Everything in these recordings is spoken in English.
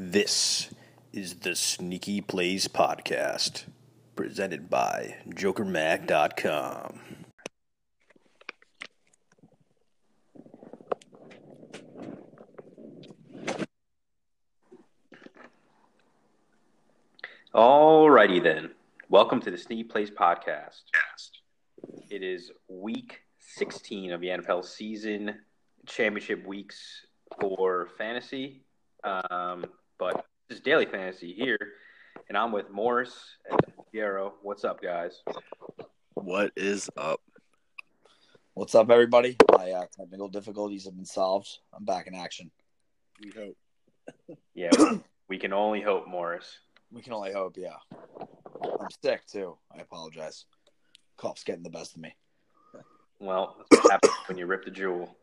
This is the Sneaky Plays Podcast, presented by JokerMag.com. Alrighty then. Welcome to the Sneaky Plays Podcast. It is week 16 of the NFL season, championship weeks for fantasy. But this is Daily Fantasy here, and I'm with Morris and Piero. What's up, guys? What is up? What's up, everybody? My technical difficulties have been solved. I'm back in action. We hope. Yeah, we can only hope, Morris. We can only hope, yeah. I'm sick, too. I apologize. Cough's getting the best of me. Well, that's what happens when you rip the jewel.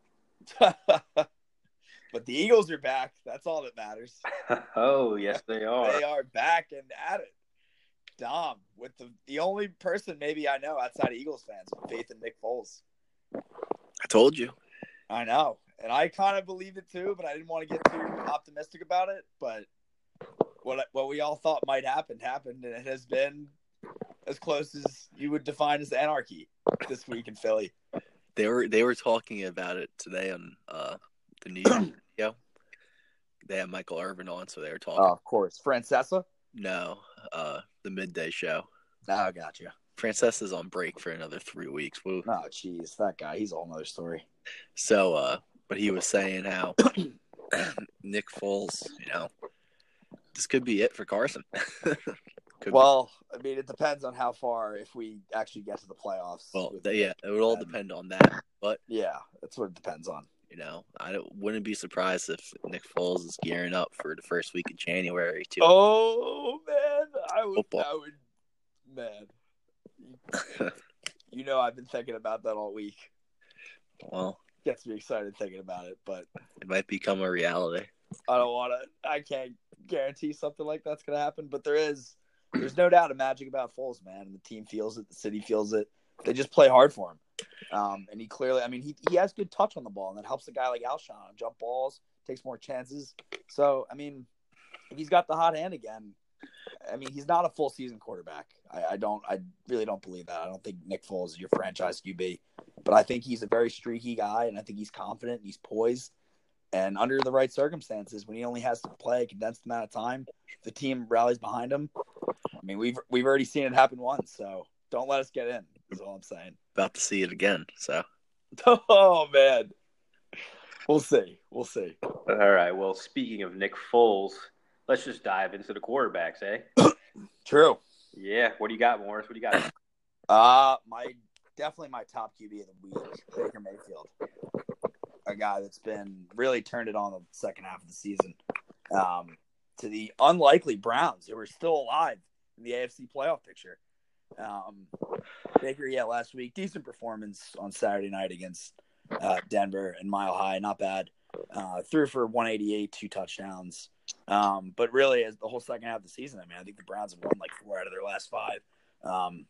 But the Eagles are back. That's all that matters. Oh, yes, they are. They are back and at it. Dom, with the only person maybe I know outside of Eagles fans with faith in Nick Foles. I told you. I know. And I kind of believed it too, but I didn't want to get too optimistic about it. But what we all thought might happen happened, and it has been as close as you would define as anarchy this week in Philly. They were talking about it today on the news. Yeah, they had Michael Irvin on, so they were talking. Oh, of course. Francesa? No, the midday show. Oh, gotcha. Francesa's on break for another 3 weeks. Woo. Oh, jeez, that guy, he's a whole nother story. So, but he was saying how Nick Foles, you know, this could be it for Carson. I mean, it depends on how far if we actually get to the playoffs. Well, yeah, it would all depend on that. But yeah, that's what it depends on. You know, I wouldn't be surprised if Nick Foles is gearing up for the first week of January, too. Oh, man. Man. You know, I've been thinking about that all week. Well. Gets me excited thinking about it, but. It might become a reality. I don't want to. I can't guarantee something like that's going to happen, but there's no doubt a magic about Foles, man. The team feels it. The city feels it. They just play hard for him. And he clearly, I mean, he has good touch on the ball, and that helps a guy like Alshon jump balls, takes more chances. So, I mean, if he's got the hot hand again, I mean, he's not a full season quarterback. I really don't believe that. I don't think Nick Foles is your franchise QB, but I think he's a very streaky guy, and I think he's confident and he's poised. And under the right circumstances, when he only has to play a condensed amount of time, the team rallies behind him. I mean, we've already seen it happen once, so don't let us get in. Is all I'm saying. About to see it again, so. Oh, man. We'll see. All right, well, speaking of Nick Foles, let's just dive into the quarterbacks, eh? True. Yeah, what do you got, Morris? What do you got? Definitely my top QB of the week, Baker Mayfield. A guy that's been really turned it on the second half of the season. To the unlikely Browns, who are still alive in the AFC playoff picture. Baker, last week, decent performance on Saturday night against Denver and Mile High, not bad. Threw for 188, 2 touchdowns. But really, as the whole second half of the season, I mean, I think the Browns have won like 4 out of their last 5.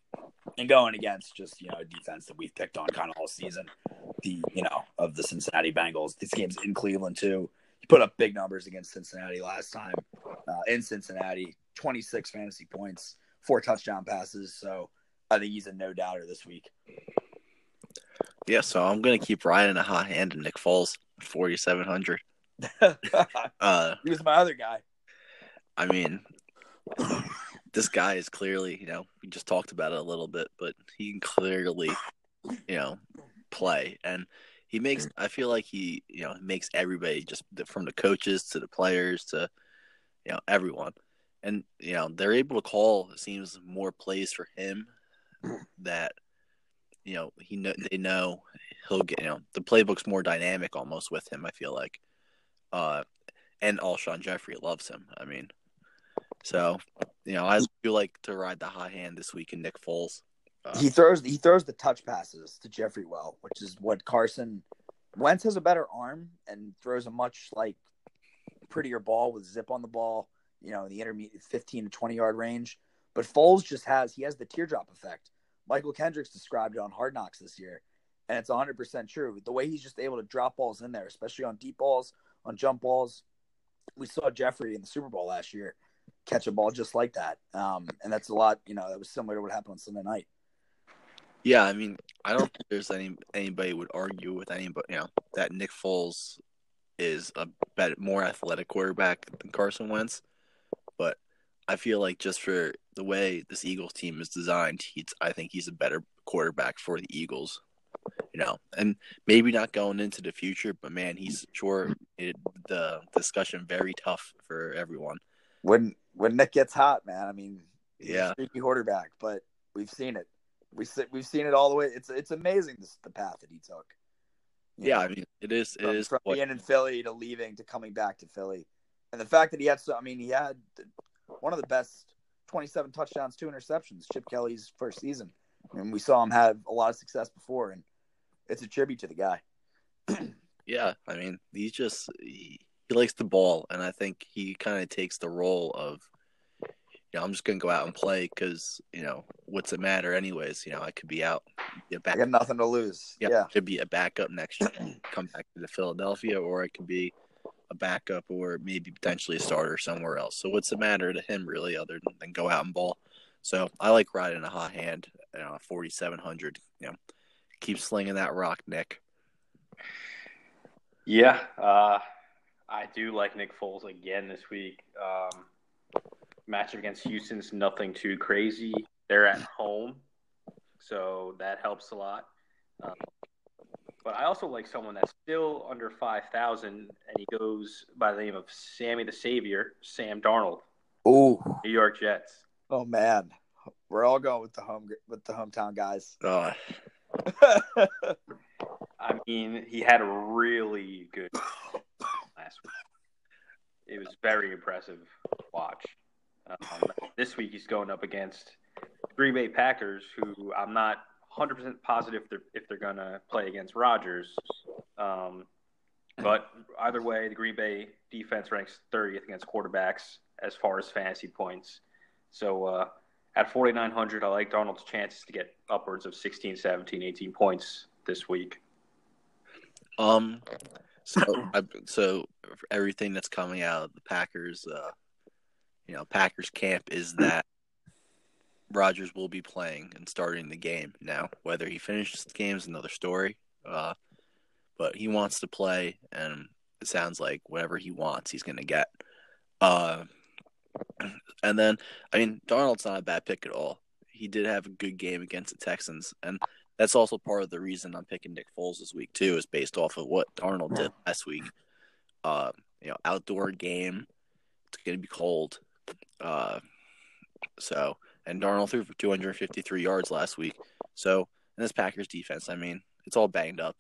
And going against just, you know, a defense that we've picked on kind of all season, of the Cincinnati Bengals. This game's in Cleveland, too. He put up big numbers against Cincinnati last time in Cincinnati, 26 fantasy points. 4 touchdown passes, so I think he's a no-doubter this week. Yeah, so I'm going to keep riding a hot hand to Nick Foles, 4,700. He was my other guy. I mean, this guy is clearly, you know, we just talked about it a little bit, but he can clearly, you know, play. And he makes, I feel like he, you know, makes everybody, just from the coaches to the players to, you know, everyone. And, you know, they're able to call, it seems, more plays for him that, you know, they know he'll get, you know, the playbook's more dynamic almost with him, I feel like. And Alshon Jeffrey loves him, I mean. So, you know, I do like to ride the hot hand this week in Nick Foles. He throws the touch passes to Jeffrey well, which is what Carson Wentz has a better arm and throws a much, like, prettier ball with zip on the ball. You know, in the intermediate 15 to 20 yard range, but Foles just has the teardrop effect. Michael Kendricks described it on Hard Knocks this year, and it's 100% true. The way he's just able to drop balls in there, especially on deep balls, on jump balls, we saw Jeffrey in the Super Bowl last year catch a ball just like that. And that's a lot, that was similar to what happened on Sunday night. Yeah, I mean, I don't think there's anybody would argue with anybody, that Nick Foles is a better, more athletic quarterback than Carson Wentz. But I feel like just for the way this Eagles team is designed, I think he's a better quarterback for the Eagles. And maybe not going into the future, but man, he's sure the discussion very tough for everyone. When Nick gets hot, man, I mean, he's a streaky quarterback, but we've seen it. We've seen it all the way. It's amazing the path that he took. I mean, it is. It is from being in Philly to leaving to coming back to Philly, and the fact that he had one of the best 27 touchdowns, 2 interceptions. Chip Kelly's first season, and we saw him have a lot of success before, and it's a tribute to the guy. Yeah, I mean, he likes the ball, and I think he kind of takes the role of, I'm just gonna go out and play because what's the matter anyways? I could be out. I got nothing to lose. Yeah, I could be a backup next year, come back to Philadelphia, or I could be a backup or maybe potentially a starter somewhere else. So what's the matter to him really, other than go out and ball? So I like riding a hot hand, 4,700. Keep slinging that rock, Nick. Yeah, I do like Nick Foles again this week. Matchup against Houston's nothing too crazy. They're at home, so that helps a lot. But I also like someone that's still under 5,000, and he goes by the name of Sammy the Savior, Sam Darnold. Oh, New York Jets. Oh man, we're all going with the hometown guys. I mean, he had a really good last week. It was very impressive to watch. This week he's going up against Green Bay Packers, who I'm not 100% positive if they're going to play against Rodgers. But either way, the Green Bay defense ranks 30th against quarterbacks as far as fantasy points. So at 4,900, I like Darnold's chances to get upwards of 16, 17, 18 points this week. So everything that's coming out of the Packers Packers camp is that Rodgers will be playing and starting the game now. Whether he finishes the game is another story. But he wants to play, and it sounds like whatever he wants, he's going to get. And then, I mean, Darnold's not a bad pick at all. He did have a good game against the Texans, and that's also part of the reason I'm picking Nick Foles this week, too, is based off of what Darnold did last week. Outdoor game. It's going to be cold. And Darnold threw for 253 yards last week. So, and this Packers defense, I mean, it's all banged up.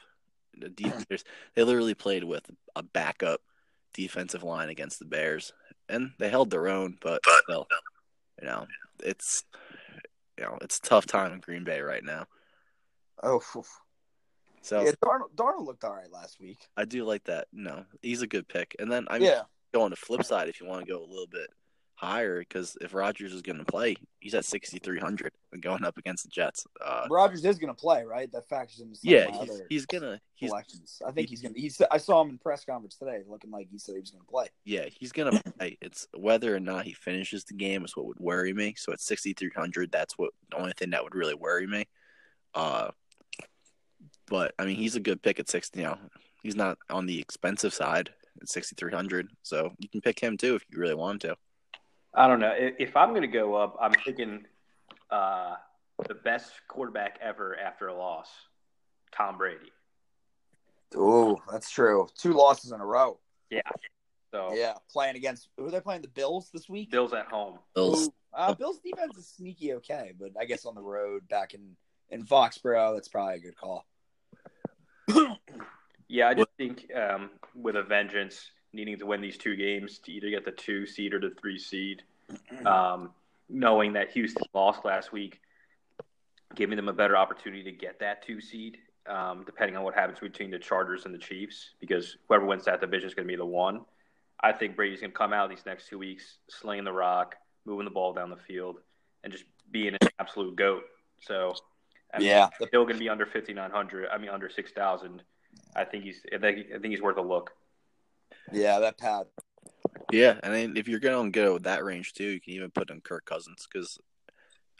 The defense, they literally played with a backup defensive line against the Bears, and they held their own. But still, it's a tough time in Green Bay right now. Oh, so yeah, Darnold looked all right last week. I do like that. No, he's a good pick. And then go on the flip side if you want to go a little bit higher, because if Rodgers is going to play, he's at 6,300 and going up against the Jets. Rodgers is going to play, right? That factors into he's selections. I think he's I saw him in press conference today, looking like he said he was going to play. Yeah, he's going to play. It's whether or not he finishes the game is what would worry me. So at 6,300, that's the only thing that would really worry me. But I mean, he's a good pick at 60. He's not on the expensive side. At 6,300, so you can pick him too if you really want to. I don't know. If I'm going to go up, I'm picking the best quarterback ever after a loss, Tom Brady. Oh, that's true. 2 losses in a row. Yeah. So playing against who are they playing? The Bills this week. Bills at home. Bills. Bills defense is sneaky okay, but I guess on the road back in Foxborough, that's probably a good call. Yeah, I just think with a vengeance, needing to win these 2 games to either get the 2 seed or the 3 seed, knowing that Houston lost last week, giving them a better opportunity to get that 2 seed, depending on what happens between the Chargers and the Chiefs, because whoever wins that division is going to be the one. I think Brady's going to come out these next 2 weeks, slinging the rock, moving the ball down the field, and just being an absolute GOAT. So, they're still going to be under 5,900. I mean, under 6,000. I think he's worth a look. Yeah, that path. Yeah, and then if you're going to go with that range too, you can even put in Kirk Cousins because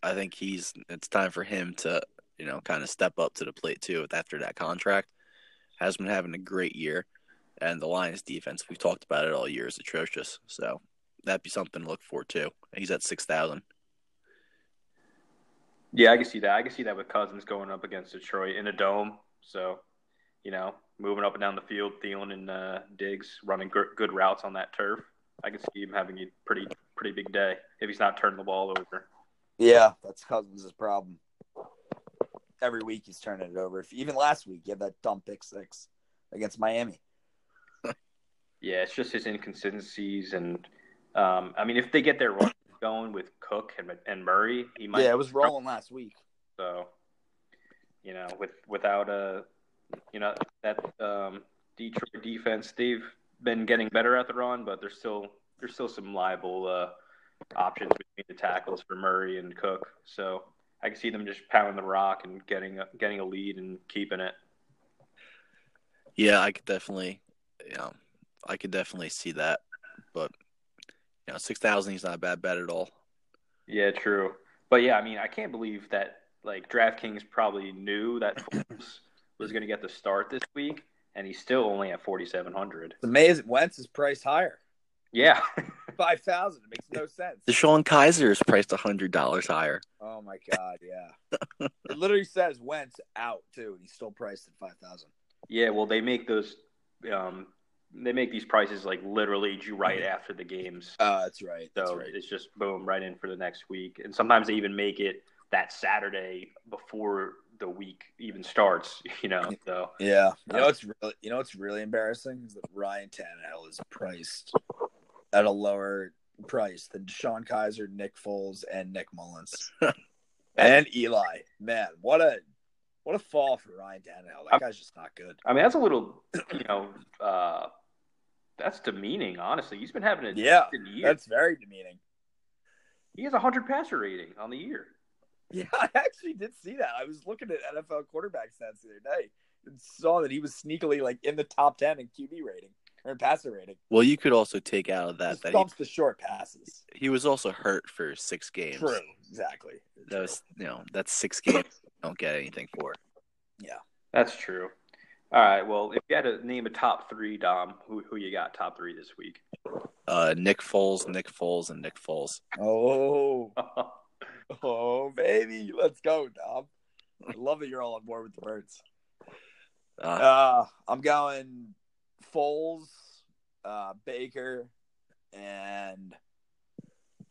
I think it's time for him to, you know, kind of step up to the plate too after that contract. Has been having a great year, and the Lions defense, we've talked about it all year, is atrocious. So that'd be something to look for too. He's at 6,000. Yeah, I can see that. I can see that with Cousins going up against Detroit in a dome. So, you know, moving up and down the field, Thielen and Diggs running good routes on that turf. I can see him having a pretty big day if he's not turning the ball over. Yeah, that's Cousins' problem. Every week he's turning it over. Even last week, he had that dumb pick six against Miami. Yeah, it's just his inconsistencies. And, I mean, if they get their run going with Cook and Murray, he might. Yeah, it was rolling last week. So, you know, without Detroit defense, they've been getting better at the run, but there's still some liable options between the tackles for Murray and Cook. So I can see them just pounding the rock and getting a lead and keeping it. Yeah, I could definitely see that. But, you know, 6,000 is not a bad bet at all. Yeah, true. But yeah, I mean, I can't believe that like DraftKings probably knew that Foles was going to get the start this week, and he's still only at 4,700. It's amazing. Wentz is priced higher. Yeah. 5,000. It makes no sense. Deshaun Kaiser is priced $100 higher. Oh, my God, yeah. It literally says Wentz out, too, and he's still priced at 5,000. Yeah, well, they make those they make these prices, like, literally right after the games. Oh, that's right. So that's right. It's just, boom, right in for the next week. And sometimes they even make it that Saturday before the week even starts, you know. So yeah. You know what's really embarrassing is that Ryan Tannehill is priced at a lower price than Deshaun Kaiser, Nick Foles, and Nick Mullins. And Eli. Man, what a fall for Ryan Tannehill. That guy's just not good. I mean, that's a little, you know, that's demeaning, honestly. He's been having a decent year. That's very demeaning. He has 100 passer rating on the year. Yeah, I actually did see that. I was looking at NFL quarterback stats the other day and saw that he was sneakily like in the top 10 in QB rating or in passer rating. Well, you could also take out of that he bumps the short passes. He was also hurt for 6 games. True, exactly. That's 6 games you don't get anything for. Yeah, that's true. All right, well, if you had to name a top 3, Dom, who you got top 3 this week? Nick Foles, and Nick Foles. Oh. Oh, baby. Let's go, Dom. I love that you're all on board with the birds. I'm going Foles, Baker, and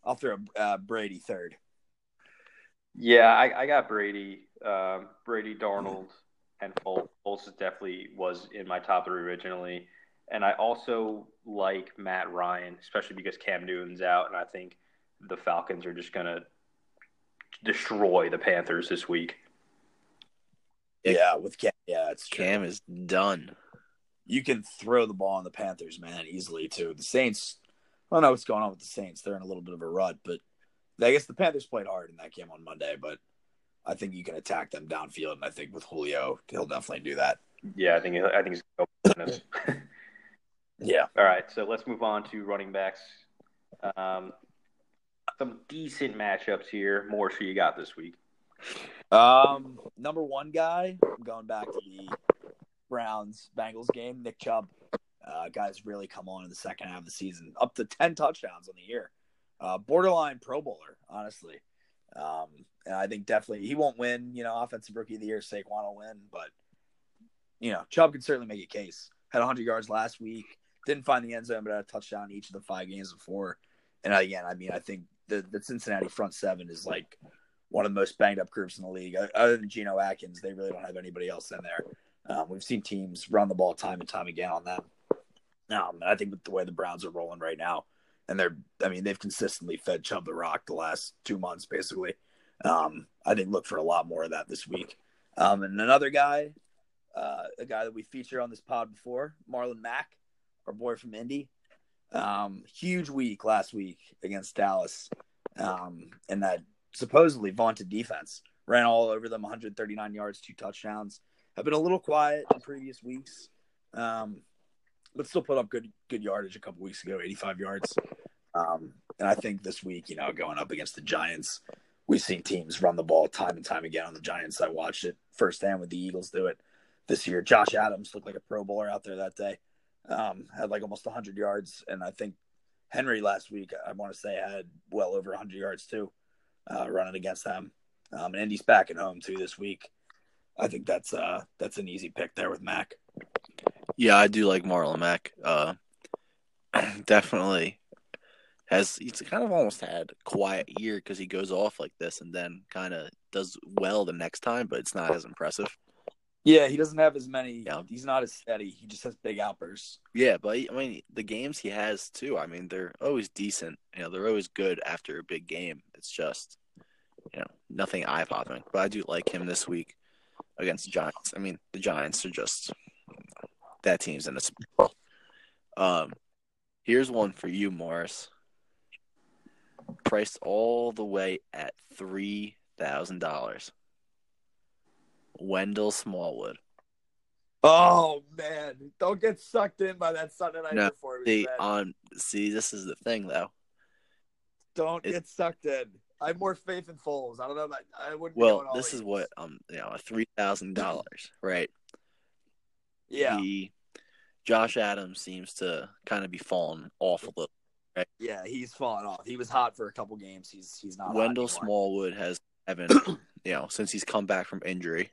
I'll throw Brady third. Yeah, I got Brady. Brady, Darnold, and Foles. Foles definitely was in my top 3 originally. And I also like Matt Ryan, especially because Cam Newton's out, and I think the Falcons are just going to destroy the Panthers this week. Yeah, with Cam. Yeah, it's true. Cam is done. You can throw the ball on the Panthers, man, easily too. The Saints, I don't know what's going on with the Saints. They're in a little bit of a rut, but I guess the Panthers played hard in that game on Monday, but I think you can attack them downfield, and I think with Julio, he'll definitely do that. Yeah, I think he's going to go. Yeah. All right, so let's move on to running backs. Some decent matchups here. Morris, who you got this week? Number one guy, I'm going back to the Browns-Bengals game, Nick Chubb. Guys really come on in the second half of the season. Up to 10 touchdowns on the year. Borderline Pro Bowler, honestly. And I think definitely he won't win, you know, Offensive Rookie of the Year. Saquon will win. But, you know, Chubb can certainly make a case. Had 100 yards last week. Didn't find the end zone, but had a touchdown each of the 5 games before. And, again, I mean, I think the Cincinnati front seven is like one of the most banged up groups in the league. Other than Geno Atkins, they really don't have anybody else in there. We've seen teams run the ball time and time again on them. I think with the way the Browns are rolling right now, and they've consistently fed Chubb the rock the last 2 months, basically. I think look for a lot more of that this week. And another guy, a guy that we featured on this pod before, Marlon Mack, our boy from Indy. Huge week last week against Dallas, and that supposedly vaunted defense ran all over them, 139 yards, 2 touchdowns. Have been a little quiet in previous weeks, but still put up good yardage a couple weeks ago, 85 yards. And I think this week, you know, going up against the Giants, we've seen teams run the ball time and time again on the Giants. I watched it firsthand with the Eagles do it this year. Josh Adams looked like a Pro Bowler out there that day. Had like almost 100 yards. And I think Henry last week, I want to say, had well over 100 yards too, running against them. And Indy's back at home too this week. I think that's an easy pick there with Mack. Yeah, I do like Marlon Mack. Definitely. It's kind of almost had a quiet year because he goes off like this and then kind of does well the next time, but it's not as impressive. Yeah, he doesn't have as many. Yeah. He's not as steady. He just has big outbursts. Yeah, but I mean, the games he has too, I mean, they're always decent. You know, they're always good after a big game. It's just, you know, nothing eye-popping. But I do like him this week against the Giants. I mean, the Giants are just – that team's in a spot. Here's one for you, Morris. Priced all the way at $3,000. Wendell Smallwood. Oh, man. Don't get sucked in by that Sunday night performance. See, this is the thing, though. Don't get sucked in. I have more faith in Foles. I don't know. I wouldn't. Well, this is what $3,000, right? Yeah. Josh Adams seems to kind of be falling off a little, right? Yeah, he's falling off. He was hot for a couple games. He's not. Wendell Smallwood has haven't, you know, since he's come back from injury,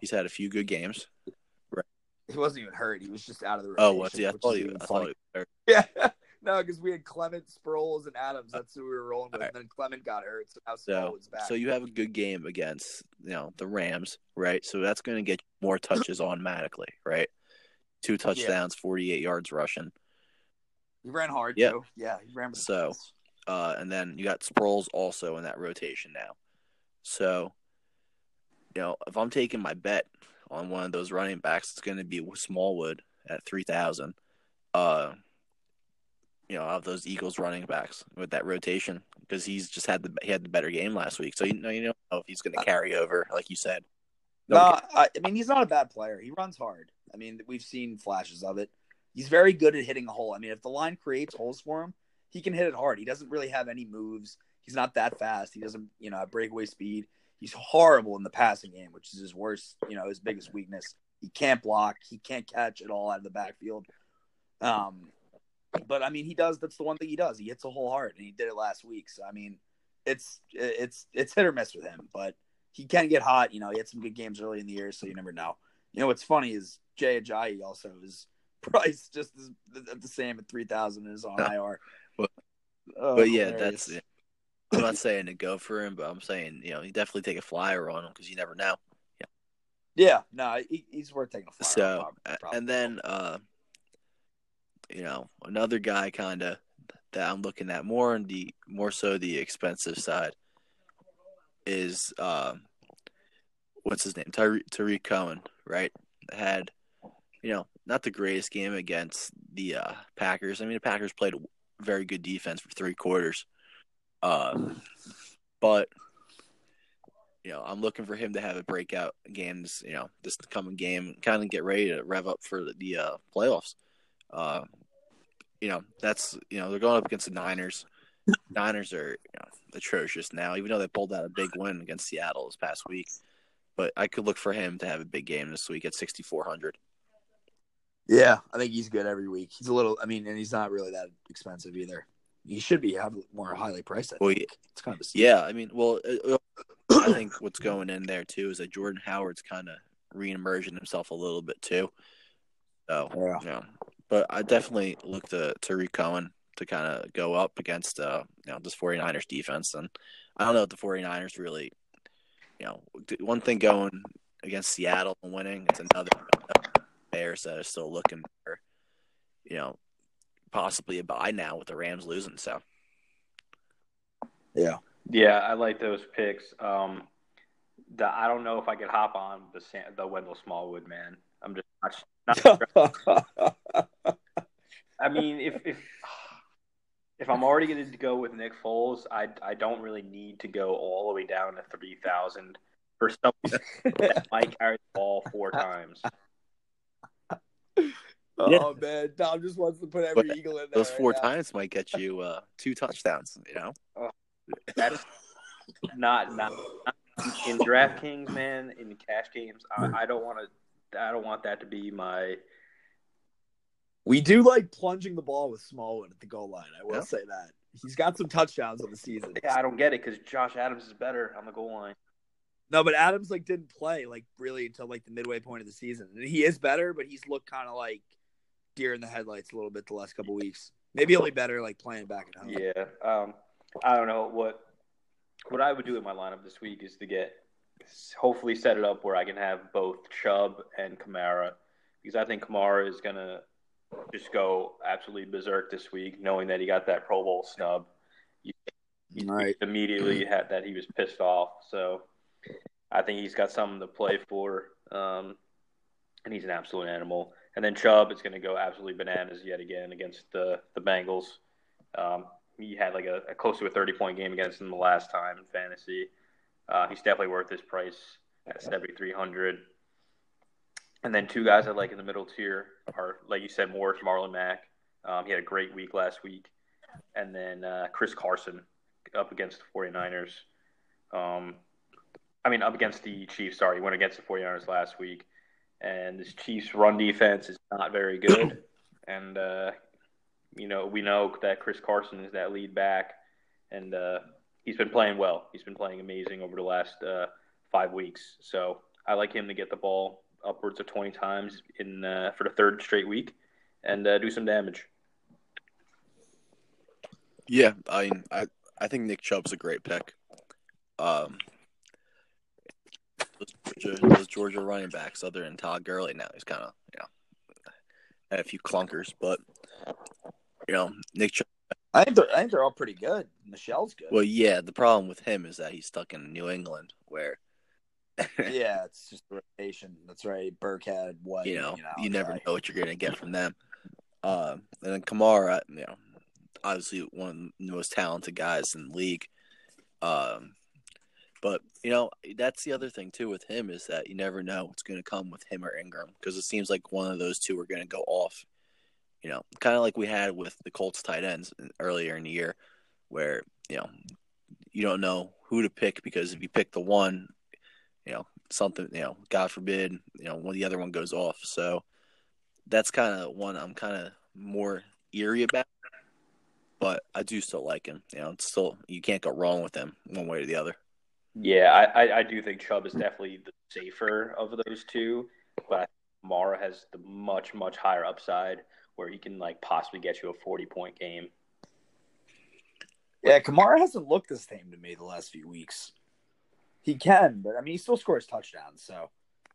he's had a few good games. Right. He wasn't even hurt. He was just out of the rotation. Oh, well, yeah, I thought he was hurt. Yeah. No, because we had Clement, Sproles, and Adams. That's who we were rolling with. Right. And then Clement got hurt, so now Sproles back. So you have a good game against, you know, the Rams, right? So that's going to get more touches automatically, right? 2 touchdowns, yeah. 48 yards rushing. He ran hard, yeah. Too. Yeah, he ran. So, and then you got Sproles also in that rotation now. So, you know, if I'm taking my bet on one of those running backs, it's going to be Smallwood at 3,000. You know, of those Eagles running backs with that rotation, because he's just had the better game last week. So you don't know if he's going to carry over, like you said. I mean he's not a bad player. He runs hard. I mean, we've seen flashes of it. He's very good at hitting a hole. I mean, if the line creates holes for him, he can hit it hard. He doesn't really have any moves. He's not that fast. He doesn't, you know, have breakaway speed. He's horrible in the passing game, which is his worst, you know, his biggest weakness. He can't block. He can't catch at all out of the backfield. But I mean, he does. That's the one thing he does. He hits a hole hard, and he did it last week. So I mean, it's hit or miss with him. But he can get hot. You know, he had some good games early in the year, so you never know. You know, what's funny is Jay Ajayi also is priced just at the same at 3,000 is on IR. But yeah, hilarious. That's it. I'm not saying to go for him, but I'm saying, you know, you definitely take a flyer on him because you never know. Yeah. No, he's worth taking a flyer. So on, probably. And then. You know, another guy kind of that I'm looking at more on the more so the expensive side is what's his name, Tariq Cohen, right? Had, you know, not the greatest game against the Packers. I mean, the Packers played a very good defense for 3 quarters, but you know, I'm looking for him to have a breakout game. You know, this coming game, kind of get ready to rev up for the playoffs. You know, that's, you know, they're going up against the Niners. Niners are, you know, atrocious now, even though they pulled out a big win against Seattle this past week. But I could look for him to have a big game this week at 6,400. Yeah, I think he's good every week. He's a little, I mean, and he's not really that expensive either. He should be more highly priced. I think. It's kind of I think what's going in there too is that Jordan Howard's kind of re-emerging himself a little bit too. So, yeah. You know. But I definitely look to Tariq Cohen to kind of go up against, you know, this 49ers defense. And I don't know if the 49ers really, you know, one thing going against Seattle and winning, it's another Bears that are still looking for, you know, possibly a bye now with the Rams losing. So, yeah. Yeah, I like those picks. I don't know if I could hop on the Wendell Smallwood, man. I'm just not I mean, if I'm already going to go with Nick Foles, I don't really need to go all the way down to 3,000 for someone that might carry the ball 4 times. Oh man, Tom just wants to put every eagle in there. Those four times might get you 2 touchdowns. You know, that's not in DraftKings, man. In the cash games, I don't want that to be my. We do like plunging the ball with Smallwood at the goal line. I will say that. He's got some touchdowns on the season. Yeah, I don't get it because Josh Adams is better on the goal line. No, but Adams didn't play really until the midway point of the season. And he is better, but he's looked kind of like deer in the headlights a little bit the last couple of weeks. Maybe only better playing back at home. Yeah, I don't know what I would do in my lineup this week is to hopefully set it up where I can have both Chubb and Kamara, because I think Kamara is gonna just go absolutely berserk this week, knowing that he got that Pro Bowl snub. He immediately had that he was pissed off. So I think he's got something to play for, and he's an absolute animal. And then Chubb is going to go absolutely bananas yet again against the Bengals. He had a close to a 30-point game against them the last time in fantasy. He's definitely worth his price at $7,300. And then two guys I like in the middle tier are, like you said, Morris, Marlon Mack. He had a great week last week. And then Chris Carson up against the 49ers. Up against the Chiefs, sorry. He went against the 49ers last week. And this Chiefs run defense is not very good. And, we know that Chris Carson is that lead back. And he's been playing well. He's been playing amazing over the last 5 weeks. So I like him to get the ball upwards of 20 times for the third straight week and do some damage. Yeah, I think Nick Chubb's a great pick. Those Georgia running backs other than Todd Gurley now, he's kind of, had a few clunkers, but, Nick Chubb. I think they're all pretty good. Michelle's good. Well, yeah, the problem with him is that he's stuck in New England where – yeah, it's just a rotation. That's right. Burkhead, White. You never know what you're going to get from them. And then Kamara, obviously one of the most talented guys in the league. But, that's the other thing, too, with him is that you never know what's going to come with him or Ingram because it seems like one of those two are going to go off. Kind of like we had with the Colts tight ends earlier in the year where, you don't know who to pick because if you pick the one – something, God forbid, when the other one goes off. So that's kind of one I'm kind of more eerie about, but I do still like him. It's still, you can't go wrong with him one way or the other. Yeah, I do think Chubb is definitely the safer of those two, but Kamara has the much, much higher upside where he can possibly get you a 40-point game. Yeah, Kamara hasn't looked the same to me the last few weeks. He can, but, he still scores touchdowns, so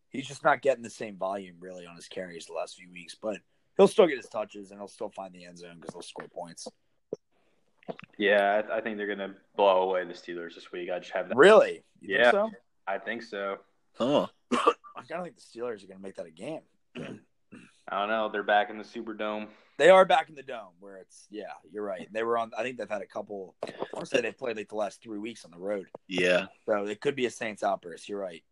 he's just not getting the same volume, really, on his carries the last few weeks. But he'll still get his touches, and he'll still find the end zone because he'll score points. Yeah, I think they're going to blow away the Steelers this week. I just have that. Really? You think so? I think so. Huh. I kind of think the Steelers are going to make that a game. I don't know. They're back in the Superdome. They are back in the Dome, where it's you're right. They were on. I think they've had a couple. I want to say they played the last 3 weeks on the road. Yeah, so it could be a Saints outburst. You're right.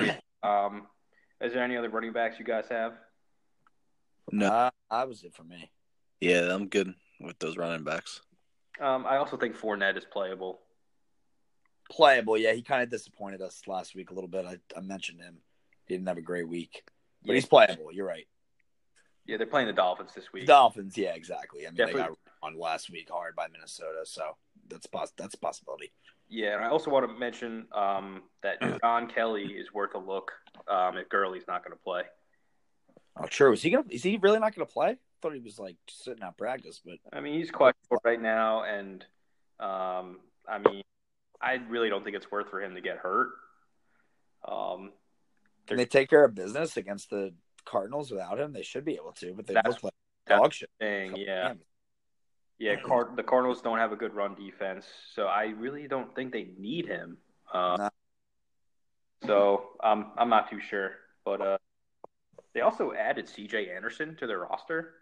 Is there any other running backs you guys have? No, that was it for me. Yeah, I'm good with those running backs. I also think Fournette is playable. Yeah, he kind of disappointed us last week a little bit. I mentioned him. He didn't have a great week. But he's playable. You're right. Yeah, they're playing the Dolphins this week. Dolphins, yeah, exactly. Definitely. They got on last week hard by Minnesota, so that's a possibility. Yeah, and I also want to mention that John Kelly is worth a look if Gurley's not going to play. Oh, true. Is he really not going to play? I thought he was sitting out practice, but he's questionable right now, and I really don't think it's worth for him to get hurt. Can they take care of business against the Cardinals without him? They should be able to, but they look like dog shit. Yeah. Yeah, the Cardinals don't have a good run defense, so I really don't think they need him. So I'm not too sure. But they also added C.J. Anderson to their roster.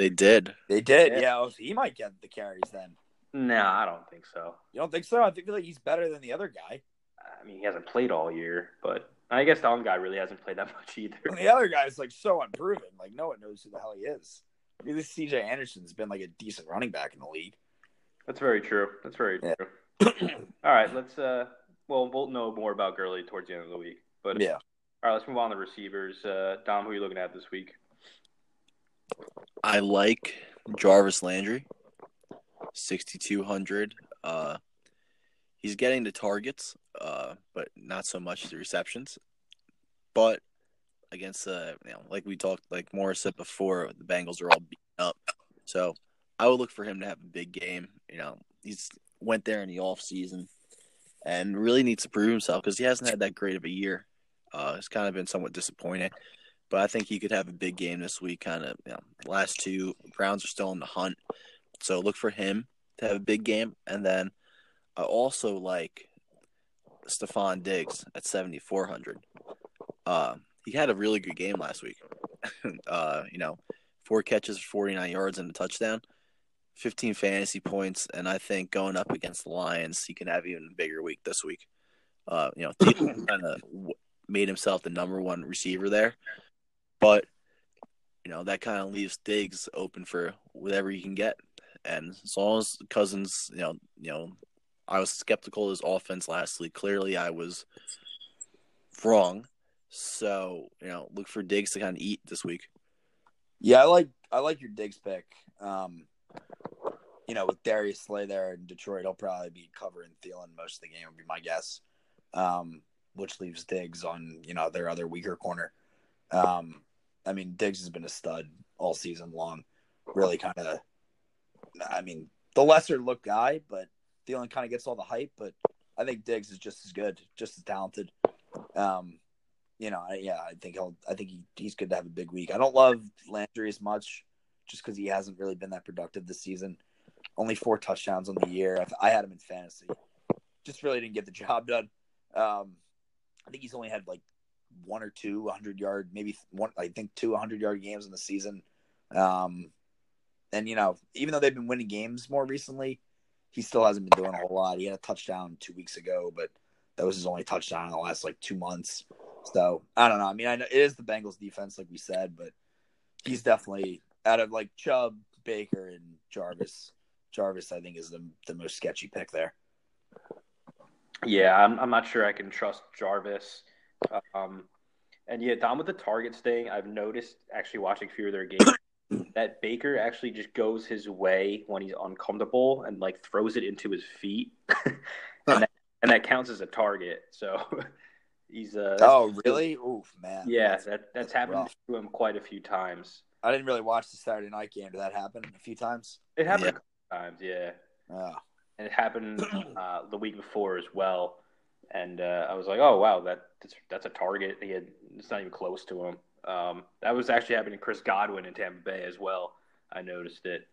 They did. Yeah, he might get the carries then. No, I don't think so. You don't think so? I think he's better than the other guy. He hasn't played all year, but – I guess the one guy really hasn't played that much either. And the other guy's like so unproven. Like no one knows who the hell he is. I mean, this C.J. Anderson's been like a decent running back in the league. That's very true. That's very true. All right, let's we'll know more about Gurley towards the end of the week. But yeah. All right, let's move on to receivers. Dom, who are you looking at this week? I like Jarvis Landry, 6,200. He's getting the targets, but not so much the receptions. But against like Morris said before, the Bengals are all beaten up. So I would look for him to have a big game. You know, he's went there in the offseason and really needs to prove himself because he hasn't had that great of a year. It's kind of been somewhat disappointing. But I think he could have a big game this week. Kind of, you know, last two Browns are still in the hunt, so look for him to have a big game. And then I also like Stephon Diggs at 7,400. He had a really good game last week. 4 catches, 49 yards, and a touchdown, 15 fantasy points. And I think going up against the Lions, he can have even a bigger week this week. Thielen kind of made himself the number one receiver there. But, you know, that kind of leaves Diggs open for whatever he can get. And as long as Cousins, I was skeptical of his offense last week. Clearly I was wrong. So, look for Diggs to kind of eat this week. Yeah, I like your Diggs pick. With Darius Slay there in Detroit, he'll probably be covering Thielen most of the game would be my guess. Which leaves Diggs on, their other weaker corner. Diggs has been a stud all season long. Really kind of, the lesser-looked guy, but Thielen kind of gets all the hype, but I think Diggs is just as good, just as talented. I think he's good to have a big week. I don't love Landry as much just because he hasn't really been that productive this season. Only 4 touchdowns on the year. I had him in fantasy. Just really didn't get the job done. I think he's only had like 1 or 2 100-yard, maybe one. I think 2 100-yard games in the season. Even though they've been winning games more recently, he still hasn't been doing a whole lot. He had a touchdown 2 weeks ago, but that was his only touchdown in the last like 2 months. So I don't know. I know it is the Bengals defense, like we said, but he's definitely out of like Chubb, Baker, and Jarvis. Jarvis, I think, is the most sketchy pick there. Yeah, I'm not sure I can trust Jarvis. Dom, with the targets thing, I've noticed actually watching a few of their games that Baker actually just goes his way when he's uncomfortable and like throws it into his feet, and that counts as a target. So he's oh really? Oof, man. Yeah, that's happened rough to him quite a few times. I didn't really watch the Saturday night game. Did that happen a few times? It happened a couple times. Yeah. Oh. And it happened the week before as well. And I was like, oh, wow, that's a target. It's not even close to him. That was actually happening to Chris Godwin in Tampa Bay as well. I noticed it.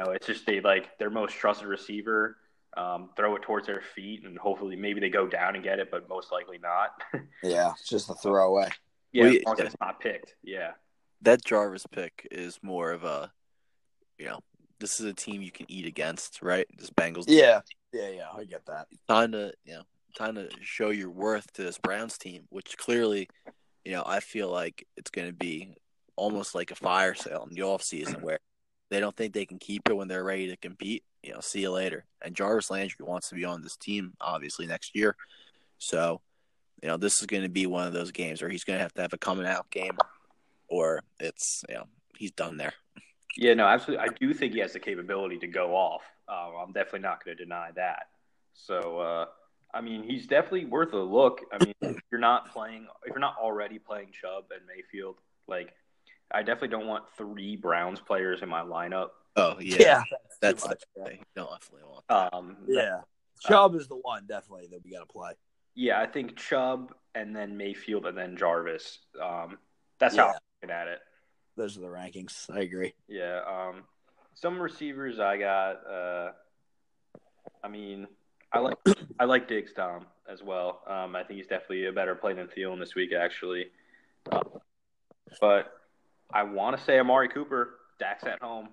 It's just their most trusted receiver, throw it towards their feet, and hopefully maybe they go down and get it, but most likely not. Yeah, it's just a throwaway. Yeah, as long as it's not picked, yeah. That Jarvis pick is more of a, this is a team you can eat against, right? This Bengals team. Yeah, I get that. Time to show your worth to this Browns team, which clearly, I feel like it's going to be almost like a fire sale in the offseason where they don't think they can keep it when they're ready to compete. See you later. And Jarvis Landry wants to be on this team, obviously, next year. So, this is going to be one of those games where he's going to have a coming-out game or it's, he's done there. Yeah, no, absolutely. I do think he has the capability to go off. I'm definitely not going to deny that. So, he's definitely worth a look. If you're not playing, Chubb and Mayfield, I definitely don't want 3 Browns players in my lineup. Oh, yeah. That's much, the thing. Yeah. No, definitely want that. Chubb is the one, definitely, that we got to play. Yeah, I think Chubb and then Mayfield and then Jarvis. That's how I'm looking at it. Those are the rankings. I agree. Yeah. Some receivers I got. I like Diggs, Tom, as well. I think he's definitely a better play than Thielen this week, actually. But I want to say Amari Cooper. Dak's at home.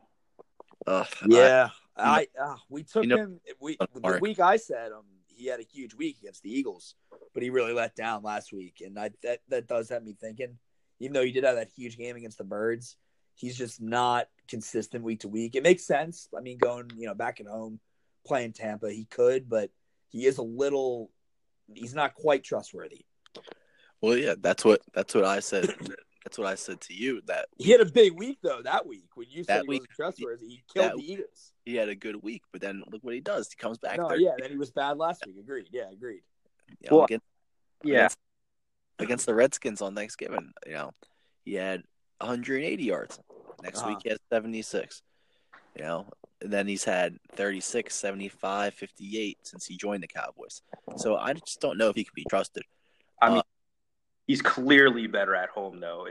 We took him. The week I said he had a huge week against the Eagles. but he really let down last week. And that does have me thinking, even though he did have that huge game against the Birds, he's just not consistent week to week. It makes sense. I mean, going, back at home, playing Tampa, he could, but he is he's not quite trustworthy. Well, yeah, that's what I said. That's what I said to you. That he had a big week though. That week when you said he wasn't trustworthy, he killed the Eagles. He had a good week, but then look what he does. He comes back. No, yeah, then he was bad last week. Agreed. Yeah, agreed. You know, well, against the Redskins on Thanksgiving, he had 180 yards. Next week he has 76. And then he's had 36, 75, 58 since he joined the Cowboys. So I just don't know if he can be trusted. I mean, he's clearly better at home, though.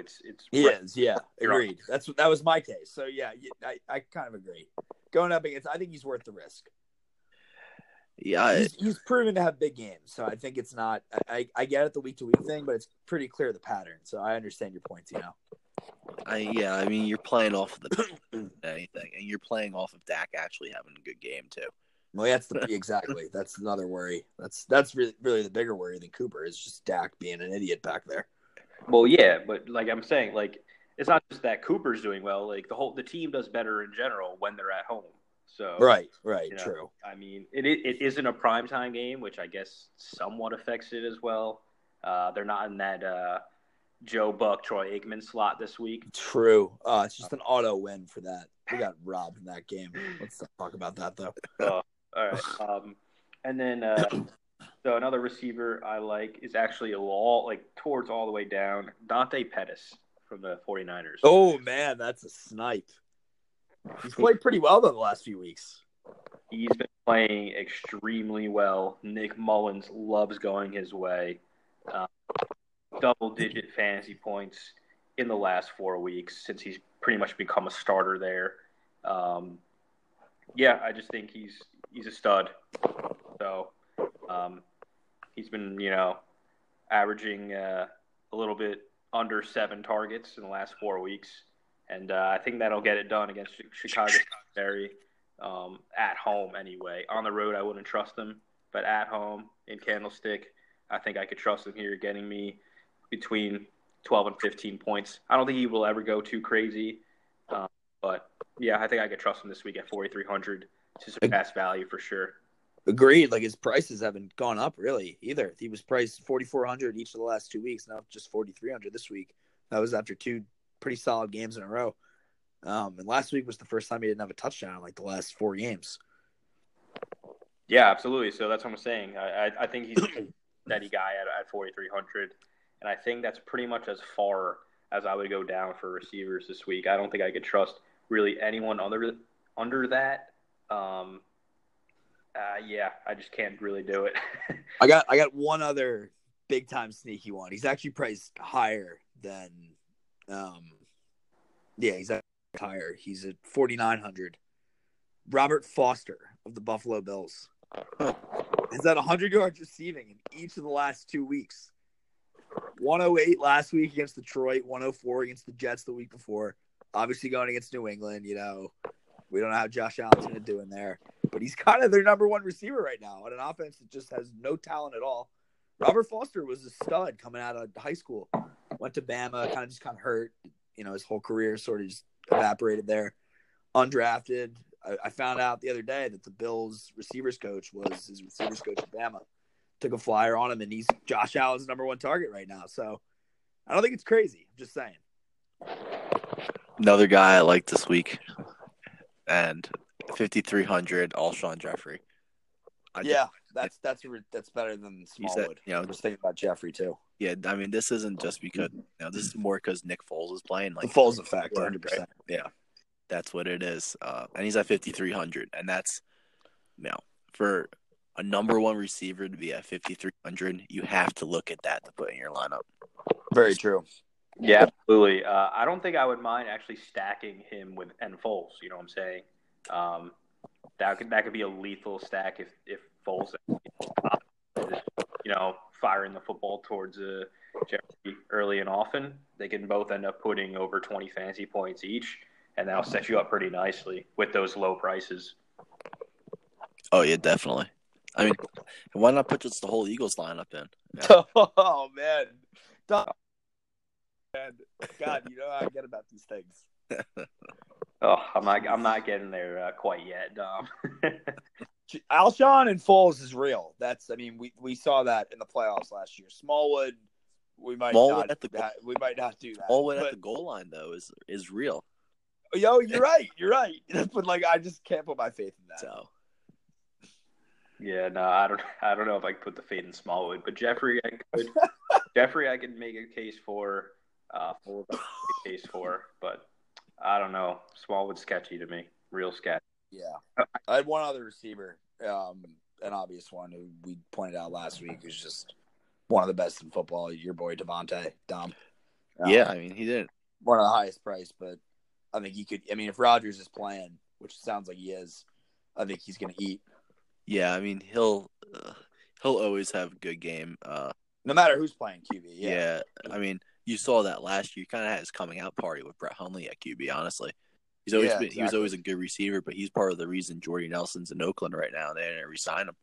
He is. Yeah, agreed. That was my case. So yeah, I kind of agree. Going up against, I think he's worth the risk. Yeah, he's proven to have big games, so I think it's not. I get it, the week to week thing, but it's pretty clear the pattern. So I understand your points. I mean, you're playing off of anything, and you're playing off of Dak actually having a good game too. Well, exactly. That's another worry. That's really the bigger worry than Cooper is just Dak being an idiot back there. Well, yeah, but like I'm saying, like it's not just that Cooper's doing well. Like the team does better in general when they're at home. So right, true. I mean, it isn't a primetime game, which I guess somewhat affects it as well. They're not in that Joe Buck, Troy Aikman slot this week. True. It's just an auto win for that. We got robbed in that game. Let's talk about that though. All right. And then so another receiver I like is actually towards all the way down, Dante Pettis from the 49ers. Oh, man, that's a snipe. He's played pretty well though the last few weeks. He's been playing extremely well. Nick Mullins loves going his way. Double-digit fantasy points in the last 4 weeks since he's pretty much become a starter there. I just think he's a stud. So he's been, averaging a little bit under 7 targets in the last 4 weeks. And I think that'll get it done against Chicago Bears at home anyway. On the road, I wouldn't trust them. But at home, in Candlestick, I think I could trust them here getting me between 12 and 15 points. I don't think he will ever go too crazy. But, yeah, I think I could trust him this week at 4,300 to surpass value for sure. Agreed. Like, his prices haven't gone up really either. He was priced 4,400 each of the last 2 weeks. Now just 4,300 this week. That was after two pretty solid games in a row. And last week was the first time he didn't have a touchdown in, the last 4 games. Yeah, absolutely. So that's what I'm saying. I think he's a steady guy at 4,300. And I think that's pretty much as far as I would go down for receivers this week. I don't think I could trust really anyone under that. I just can't really do it. I got one other big-time sneaky one. He's actually priced higher than he's higher. He's at 4,900. Robert Foster of the Buffalo Bills. He's at 100 yards receiving in each of the last 2 weeks. 108 last week against Detroit, 104 against the Jets the week before. Obviously going against New England, we don't know how Josh Allen's going to do in there. But he's kind of their number one receiver right now on an offense that just has no talent at all. Robert Foster was a stud coming out of high school. Went to Bama, kind of hurt. His whole career sort of just evaporated there. Undrafted. I found out the other day that the Bills' receivers coach was his receivers coach at Bama. Took a flyer on him, and he's Josh Allen's number one target right now. So I don't think it's crazy. I'm just saying. Another guy I like this week, and 5,300, Alshon Jeffrey. That's better than Smallwood. I was thinking about Jeffrey too. Yeah, I mean, this isn't just because this is more because Nick Foles is playing. Like the Foles effect, 100%. Yeah, that's what it is. And he's at 5,300, and that's for a number one receiver to be at 5,300. You have to look at that to put in your lineup. Very true. Yeah, absolutely. I don't think I would mind actually stacking him with Foles. You know what I'm saying? That could be a lethal stack if Foles, firing the football towards Jeffrey early and often. They can both end up putting over 20 fantasy points each, and that'll set you up pretty nicely with those low prices. Oh yeah, definitely. I mean, why not put just the whole Eagles lineup in? Oh, man. God, you know how I get about these things. Oh, I'm not getting there quite yet, Dom. Alshon and Foles is real. That's, I mean, we saw that in the playoffs last year. Smallwood, we might not do that. Smallwood at the goal line though is real. Yo, you're right. But like, I just can't put my faith in that. So. Yeah, no, I don't know if I can put the faith in Smallwood, but Jeffrey, I could. Jeffrey, I could make a case for. But I don't know. Smallwood's sketchy to me. Real sketchy. Yeah. I had one other receiver, an obvious one who we pointed out last week is just one of the best in football, your boy Devontae, Dom. Yeah, I mean, he did. One of the highest price, but I think he could – I mean, if Rodgers is playing, which it sounds like he is, I think he's going to eat. Yeah, I mean, he'll always have a good game. No matter who's playing QB. Yeah, I mean, you saw that last year. He kind of had his coming out party with Brett Hundley at QB, honestly. He's always been, exactly. He was always a good receiver, but he's part of the reason Jordy Nelson's in Oakland right now. And they didn't re-sign him,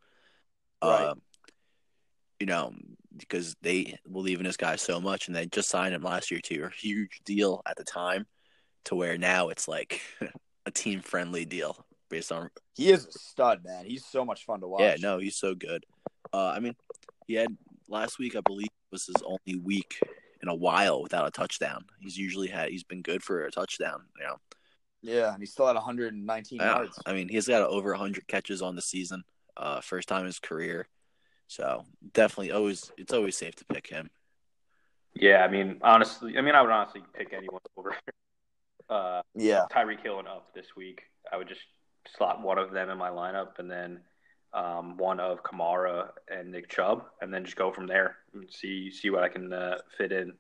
right. You know, because they believe in this guy so much, and they just signed him last year to a huge deal at the time, to where now it's like a team-friendly deal based on. He is a stud, man. He's so much fun to watch. Yeah, no, he's so good. I mean, he had last week, I believe, was his only week in a while without a touchdown. He's been good for a touchdown, you know. Yeah, and he's still at 119 yards. I mean, he's got over 100 catches on the season, first time in his career. So definitely, it's always safe to pick him. Yeah, I mean, I would honestly pick anyone over Tyreek Hill and up this week. I would just slot one of them in my lineup, and then one of Kamara and Nick Chubb, and then just go from there and see what I can fit in.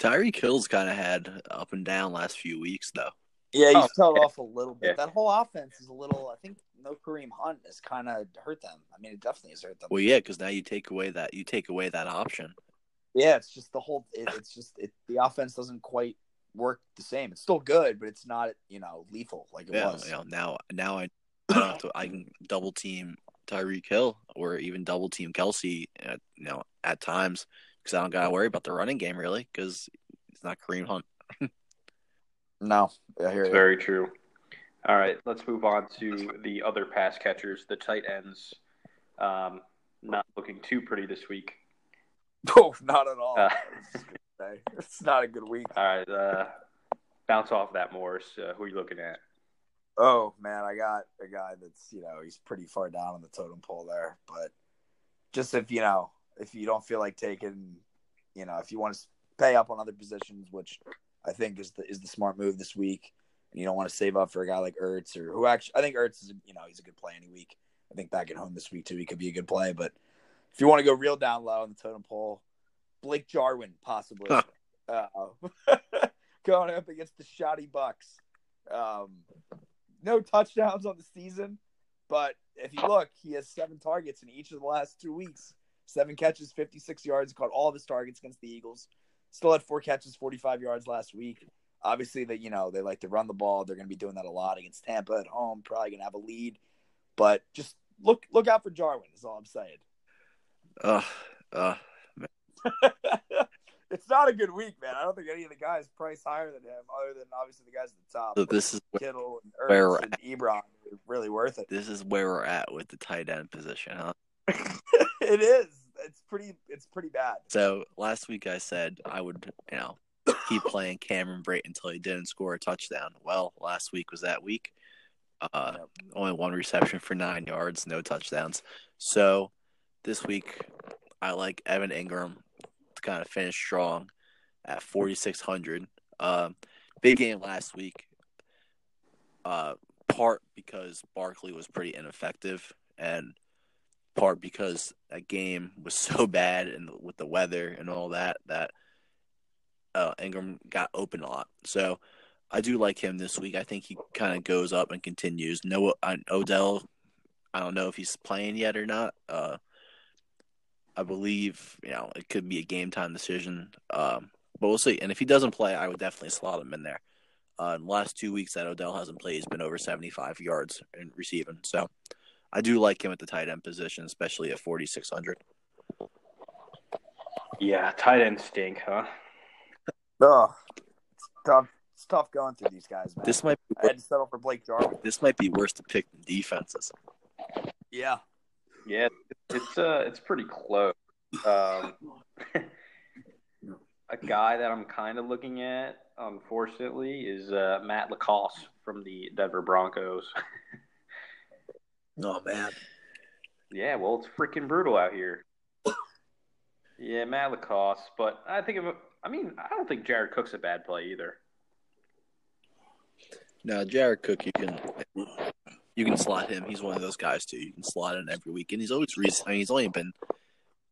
Tyreek Hill's kind of had up and down last few weeks, though. Yeah, he's fell off a little bit. Yeah. That whole offense is a little – I think no Kareem Hunt has kind of hurt them. I mean, it definitely has hurt them. Well, yeah, because now you take away that option. Yeah, it's just the whole – the offense doesn't quite work the same. It's still good, but it's not, you know, lethal like it was. You know, now I don't have to – I can double-team Tyreek Hill or even double-team Kelsey, you know, at times. I don't gotta worry about the running game really, because it's not Kareem Hunt. No, I hear you. Very true. All right, let's move on to the other pass catchers, the tight ends. Not looking too pretty this week. Oh, not at all. It's not a good week. All right, bounce off that, Morris. Who are you looking at? Oh man, I got a guy that's, you know, he's pretty far down on the totem pole there, but just if you don't feel like taking, you know, if you want to pay up on other positions, which I think is the smart move this week, and you don't want to save up for a guy like Ertz or who actually, I think Ertz is, you know, he's a good play any week. I think back at home this week too, he could be a good play. But if you want to go real down low on the totem pole, Blake Jarwin possibly going up against the shoddy Bucks. No touchdowns on the season, but if you look, he has 7 targets in each of the last 2 weeks. 7 catches, 56 yards, caught all of his targets against the Eagles. Still had 4 catches, 45 yards last week. Obviously, they like to run the ball. They're going to be doing that a lot against Tampa at home. Probably going to have a lead. But just look out for Jarwin is all I'm saying. It's not a good week, man. I don't think any of the guys price higher than him, other than obviously the guys at the top. So this is Kittle and Ertz and Ebron are really worth it. This is where we're at with the tight end position, huh? It is. It's pretty bad. So last week I said I would, you know, keep playing Cameron Brate until he didn't score a touchdown. Well, last week was that week. Yep. Only 1 reception for 9 yards, no touchdowns. So this week I like Evan Ingram to kind of finish strong at 4,600. Big game last week. Part because Barkley was pretty ineffective, and part because that game was so bad and with the weather and all that Ingram got open a lot. So I do like him this week. I think he kind of goes up and continues. Noah Odell, I don't know if he's playing yet or not. I believe, you know, it could be a game time decision, but we'll see. And if he doesn't play, I would definitely slot him in there. In the last 2 weeks that Odell hasn't played, he's been over 75 yards in receiving. So I do like him at the tight end position, especially at 4,600. Yeah, tight end stink, huh? Oh, it's tough. It's tough going through these guys, man. This might be I had to settle for Blake Jarwin. This might be worse to pick than defenses. Yeah. Yeah, it's pretty close. A guy that I'm kind of looking at, unfortunately, is Matt LaCosse from the Denver Broncos. Oh, man. Yeah, well, it's freaking brutal out here. Yeah, Matt LaCosse, but I don't think Jared Cook's a bad play either. No, Jared Cook, you can slot him. He's one of those guys too. You can slot in every week, and he's always he's only been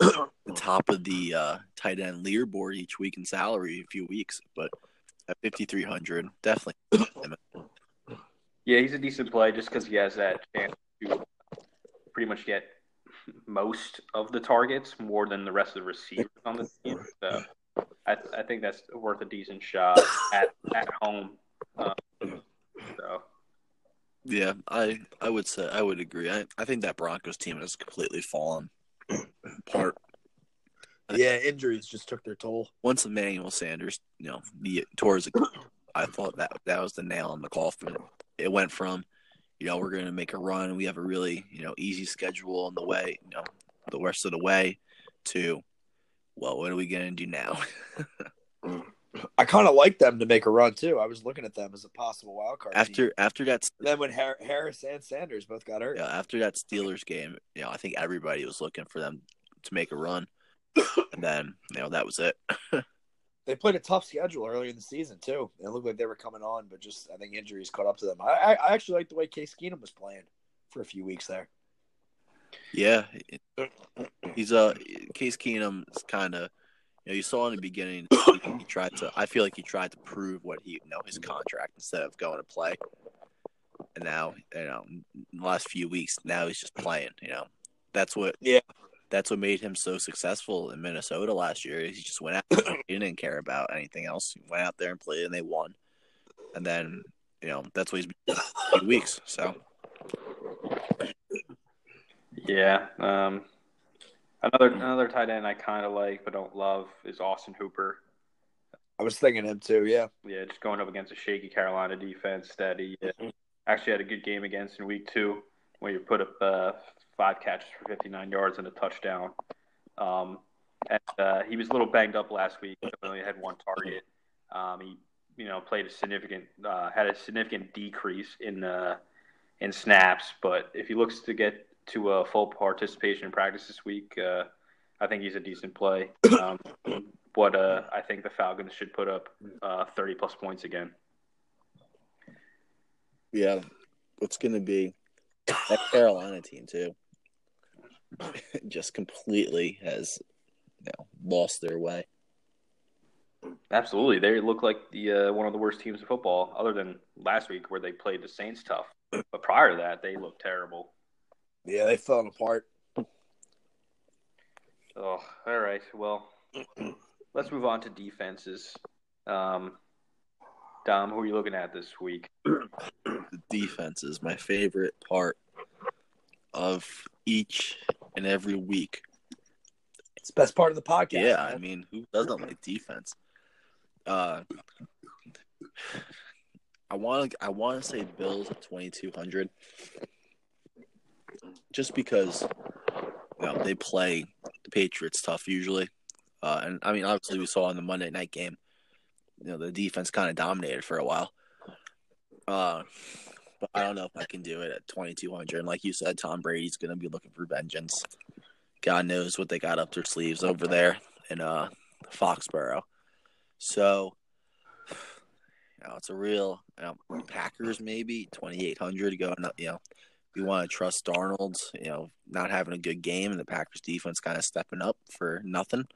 the top of the tight end leaderboard each week in salary a few weeks, but at 5,300, definitely. Yeah, he's a decent play just because he has that chance to pretty much get most of the targets, more than the rest of the receivers on the team. So I think that's worth a decent shot at home. So yeah, I would say I would agree. I think that Broncos team has completely fallen apart. Yeah, injuries just took their toll. Once Emmanuel Sanders, tore his Achilles, I thought that was the nail in the coffin. It went from, we're going to make a run. We have a really, easy schedule on the way, the rest of the way to, well, what are we going to do now? I kind of like them to make a run, too. I was looking at them as a possible wild card. After that. Then when Harris and Sanders both got hurt. Yeah, after that Steelers game, I think everybody was looking for them to make a run. And then, that was it. They played a tough schedule earlier in the season, too. It looked like they were coming on, but just I think injuries caught up to them. I actually liked the way Case Keenum was playing for a few weeks there. Yeah. He's Case Keenum is kind of – you saw in the beginning he tried to – I feel like he tried to prove what he his contract instead of going to play. And now, in the last few weeks, now he's just playing, That's what – yeah. That's what made him so successful in Minnesota last year. He just went out. He didn't care about anything else. He went out there and played, and they won. And then, that's what he's been doing for 2 weeks. So, yeah. Another tight end I kind of like but don't love is Austin Hooper. I was thinking him too. Yeah. Yeah, just going up against a shaky Carolina defense that he actually had a good game against in Week 2, where you put up 5 catches for 59 yards and a touchdown. He was a little banged up last week. He only had one target. He, played had a significant decrease in snaps. But if he looks to get to a full participation in practice this week, I think he's a decent play. But I think the Falcons should put up 30-plus points again. Yeah, it's going to be that Carolina team too. Just completely has lost their way. Absolutely. They look like the one of the worst teams in football, other than last week where they played the Saints tough. But prior to that, they looked terrible. Yeah, they fell apart. Oh, all right. Well, let's move on to defenses. Dom, who are you looking at this week? The defense is my favorite part of each and every week. It's the best part of the podcast. Yeah, man. I mean, who doesn't like defense? I want to say Bills at 2,200, just because they play the Patriots tough usually, and I mean, obviously, we saw in the Monday night game, the defense kind of dominated for a while. But I don't know if I can do it at 2,200. And like you said, Tom Brady's going to be looking for vengeance. God knows what they got up their sleeves over there in Foxborough. So, it's a real Packers maybe 2,800 going up. We want to trust Darnold. Not having a good game and the Packers defense kind of stepping up for nothing.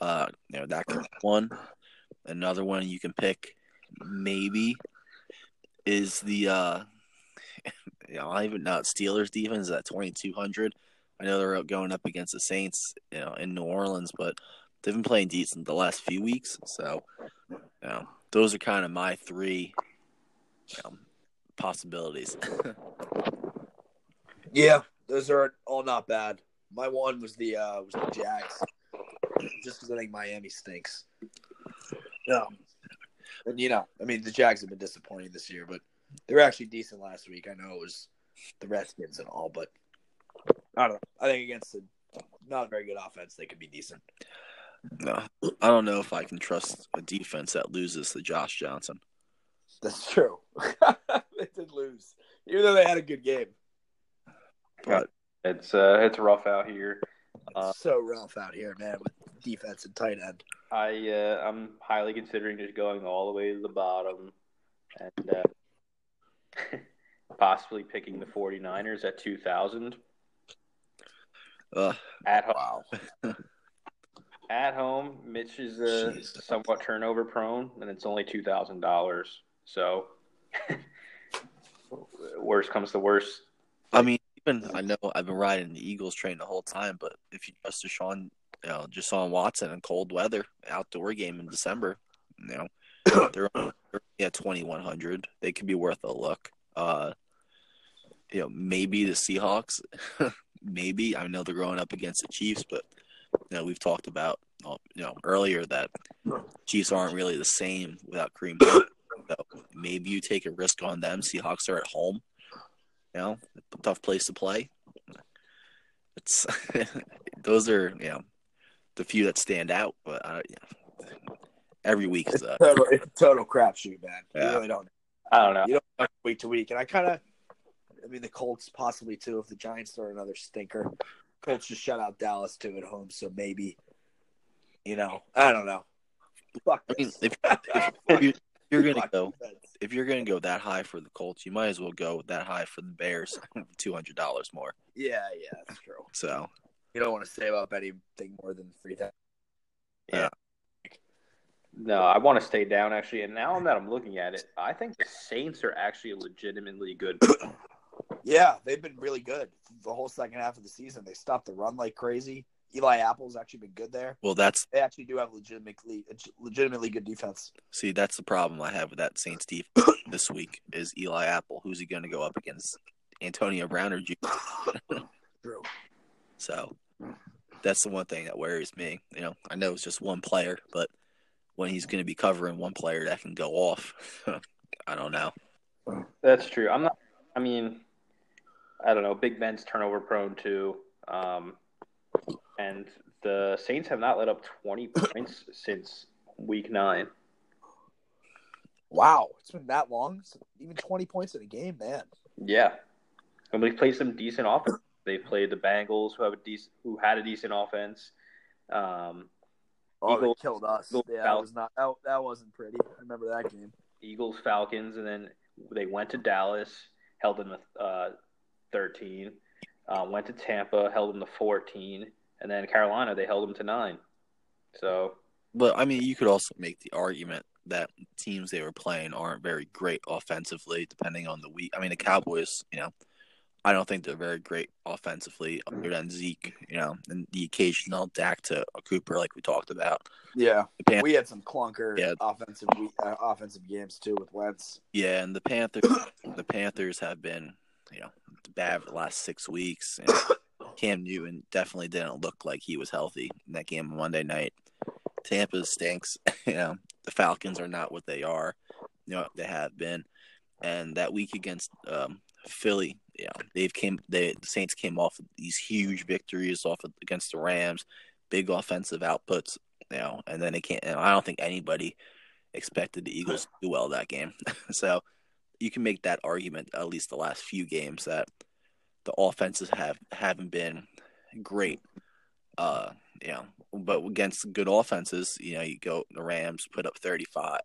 That could be one. Another one you can pick maybe is the Steelers defense at 2,200. I know they're going up against the Saints, in New Orleans, but they've been playing decent the last few weeks. So, those are kind of my three possibilities. Yeah, those are all not bad. My one was the Jags, just because I think Miami stinks. And, you know, I mean, the Jags have been disappointing this year, but they were actually decent last week. I know it was the Redskins and all, but I don't know. I think against the not a very good offense, they could be decent. No, I don't know if I can trust a defense that loses to Josh Johnson. That's true. They did lose, even though they had a good game. But it's rough out here. It's so rough out here, man, with defense and tight end. I'm highly considering just going all the way to the bottom and possibly picking the 49ers at 2,000. At home. Wow. At home, Mitch is somewhat turnover prone, and it's only $2,000. So, worst comes to worst. I mean, even I know I've been riding the Eagles train the whole time, but if you trust Deshaun, you know, Deshaun Watson in cold weather, outdoor game in December, you know, they're at 2,100. They could be worth a look. You know, maybe the Seahawks. Maybe I know they're going up against the Chiefs, but you know, we've talked about earlier that Chiefs aren't really the same without Kareem. So maybe you take a risk on them. Seahawks are at home. You know, a tough place to play. It's those are the few that stand out. But every week is it's a total crapshoot, man. Yeah. You really don't. I don't know. You don't week to week, and I mean, the Colts possibly, too, if the Giants throw another stinker. Colts just shut out Dallas, too, at home, so maybe, I don't know. Fuck this. I mean, if you're going to go that high for the Colts, you might as well go that high for the Bears, $200 more. Yeah, that's true. So you don't want to save up anything more than $3,000. Yeah. No, I want to stay down, actually. And now that I'm looking at it, I think the Saints are actually legitimately good. Yeah, they've been really good the whole second half of the season. They stopped the run like crazy. Eli Apple's actually been good there. Well, they actually do have legitimately good defense. See, that's the problem I have with that Saints defense this week is Eli Apple. Who's he going to go up against? Antonio Brown or Juju? True. So that's the one thing that worries me. You know, I know it's just one player, but when he's going to be covering one player that can go off, I don't know. That's true. I don't know. Big Ben's turnover prone too, and the Saints have not let up 20 points since Week 9. Wow, it's been that long. It's even 20 points in a game, man. Yeah, and we played some decent offense. They played the Bengals, who had a decent offense. Eagles, they killed us. Eagles, yeah, that wasn't pretty. I remember that game. Eagles, Falcons, and then they went to Dallas, held them to 13, went to Tampa, held them to 14, and then Carolina, they held them to 9. So, but I mean, you could also make the argument that teams they were playing aren't very great offensively, depending on the week. I mean, the Cowboys, I don't think they're very great offensively other than Zeke, and the occasional Dak to Cooper like we talked about. Yeah, we had some clunker offensive games too with Wentz. Yeah, and the Panthers have been bad for the last 6 weeks. And Cam Newton definitely didn't look like he was healthy in that game on Monday night. Tampa stinks. The Falcons are not what they are. They have been, and that week against Philly. The Saints came off of these huge victories against the Rams, big offensive outputs. And then they can't. And I don't think anybody expected the Eagles to do well that game. So you can make that argument at least the last few games that the offenses haven't been great. But against good offenses, you go the Rams put up 35.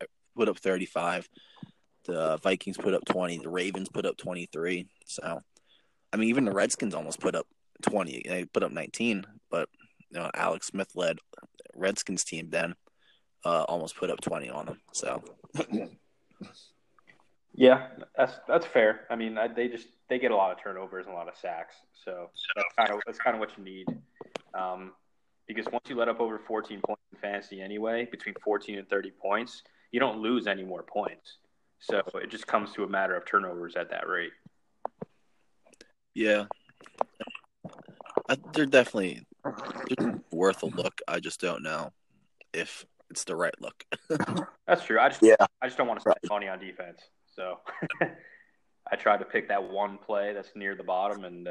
The Vikings put up 20. The Ravens put up 23. So, I mean, even the Redskins almost put up 20. They put up 19. But, Alex Smith led Redskins team then almost put up 20 on them. So, yeah, that's fair. I mean, they get a lot of turnovers and a lot of sacks. So that's kind of what you need. Because once you let up over 14 points in fantasy anyway, between 14 and 30 points, you don't lose any more points. So it just comes to a matter of turnovers at that rate. Yeah, They're definitely worth a look. I just don't know if it's the right look. That's true. I just don't want to spend money on defense. So I tried to pick that one play that's near the bottom, and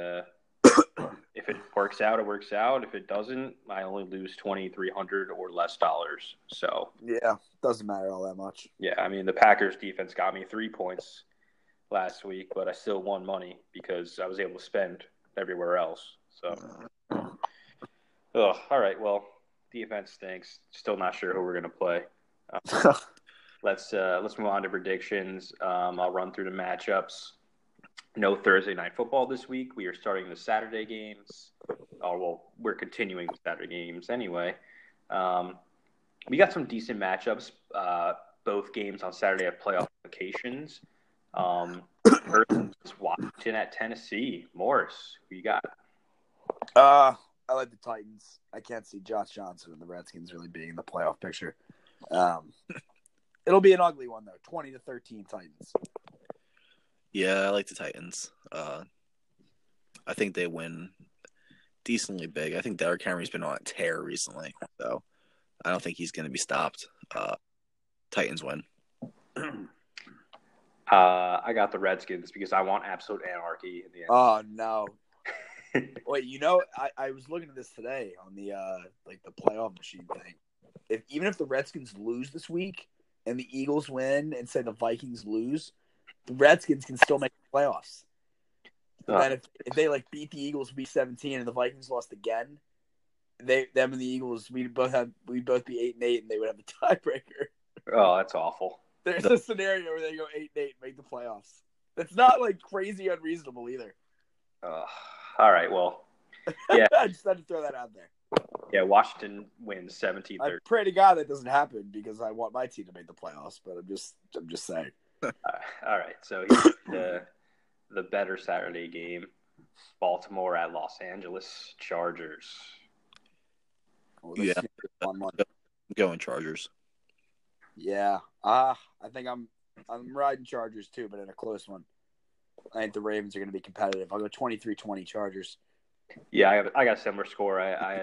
if it works out, it works out. If it doesn't, I only lose $2,300 or less dollars. So yeah, doesn't matter all that much. Yeah, I mean the Packers defense got me 3 points last week, but I still won money because I was able to spend everywhere else. So, all right. Well, defense stinks. Still not sure who we're gonna play. Let's move on to predictions. I'll run through the matchups. No Thursday night football this week. We are starting the Saturday games. Oh well, we're continuing with Saturday games anyway. We got some decent matchups. Both games on Saturday have playoff implications. Washington at Tennessee. Morris, who you got? I like the Titans. I can't see Josh Johnson and the Redskins really being in the playoff picture. It'll be an ugly one, though. 20-13 Titans. Yeah, I like the Titans. I think they win decently big. I think Derrick Henry's been on a tear recently, so I don't think he's going to be stopped. Titans win. I got the Redskins because I want absolute anarchy in the end. Oh, no. Wait, you know, I was looking at this today on the the playoff machine thing. Even if the Redskins lose this week and the Eagles win and say the Vikings lose, the Redskins can still make the playoffs. And if they beat the Eagles week 17 and the Vikings lost again, them and the Eagles we'd both be 8-8 and they would have a tiebreaker. Oh, that's awful. There's a scenario where they go 8-8 and make the playoffs. That's not crazy unreasonable either. All right, well, yeah. I just had to throw that out there. Yeah, Washington wins 17-13. I pray to God that doesn't happen because I want my team to make the playoffs, but I'm just saying. All right, so here's the better Saturday game, Baltimore at Los Angeles Chargers. Oh, yeah, going Chargers. Yeah, I think I'm riding Chargers too, but in a close one. I think the Ravens are going to be competitive. I'll go 23-20 Chargers. Yeah, I got a similar score. I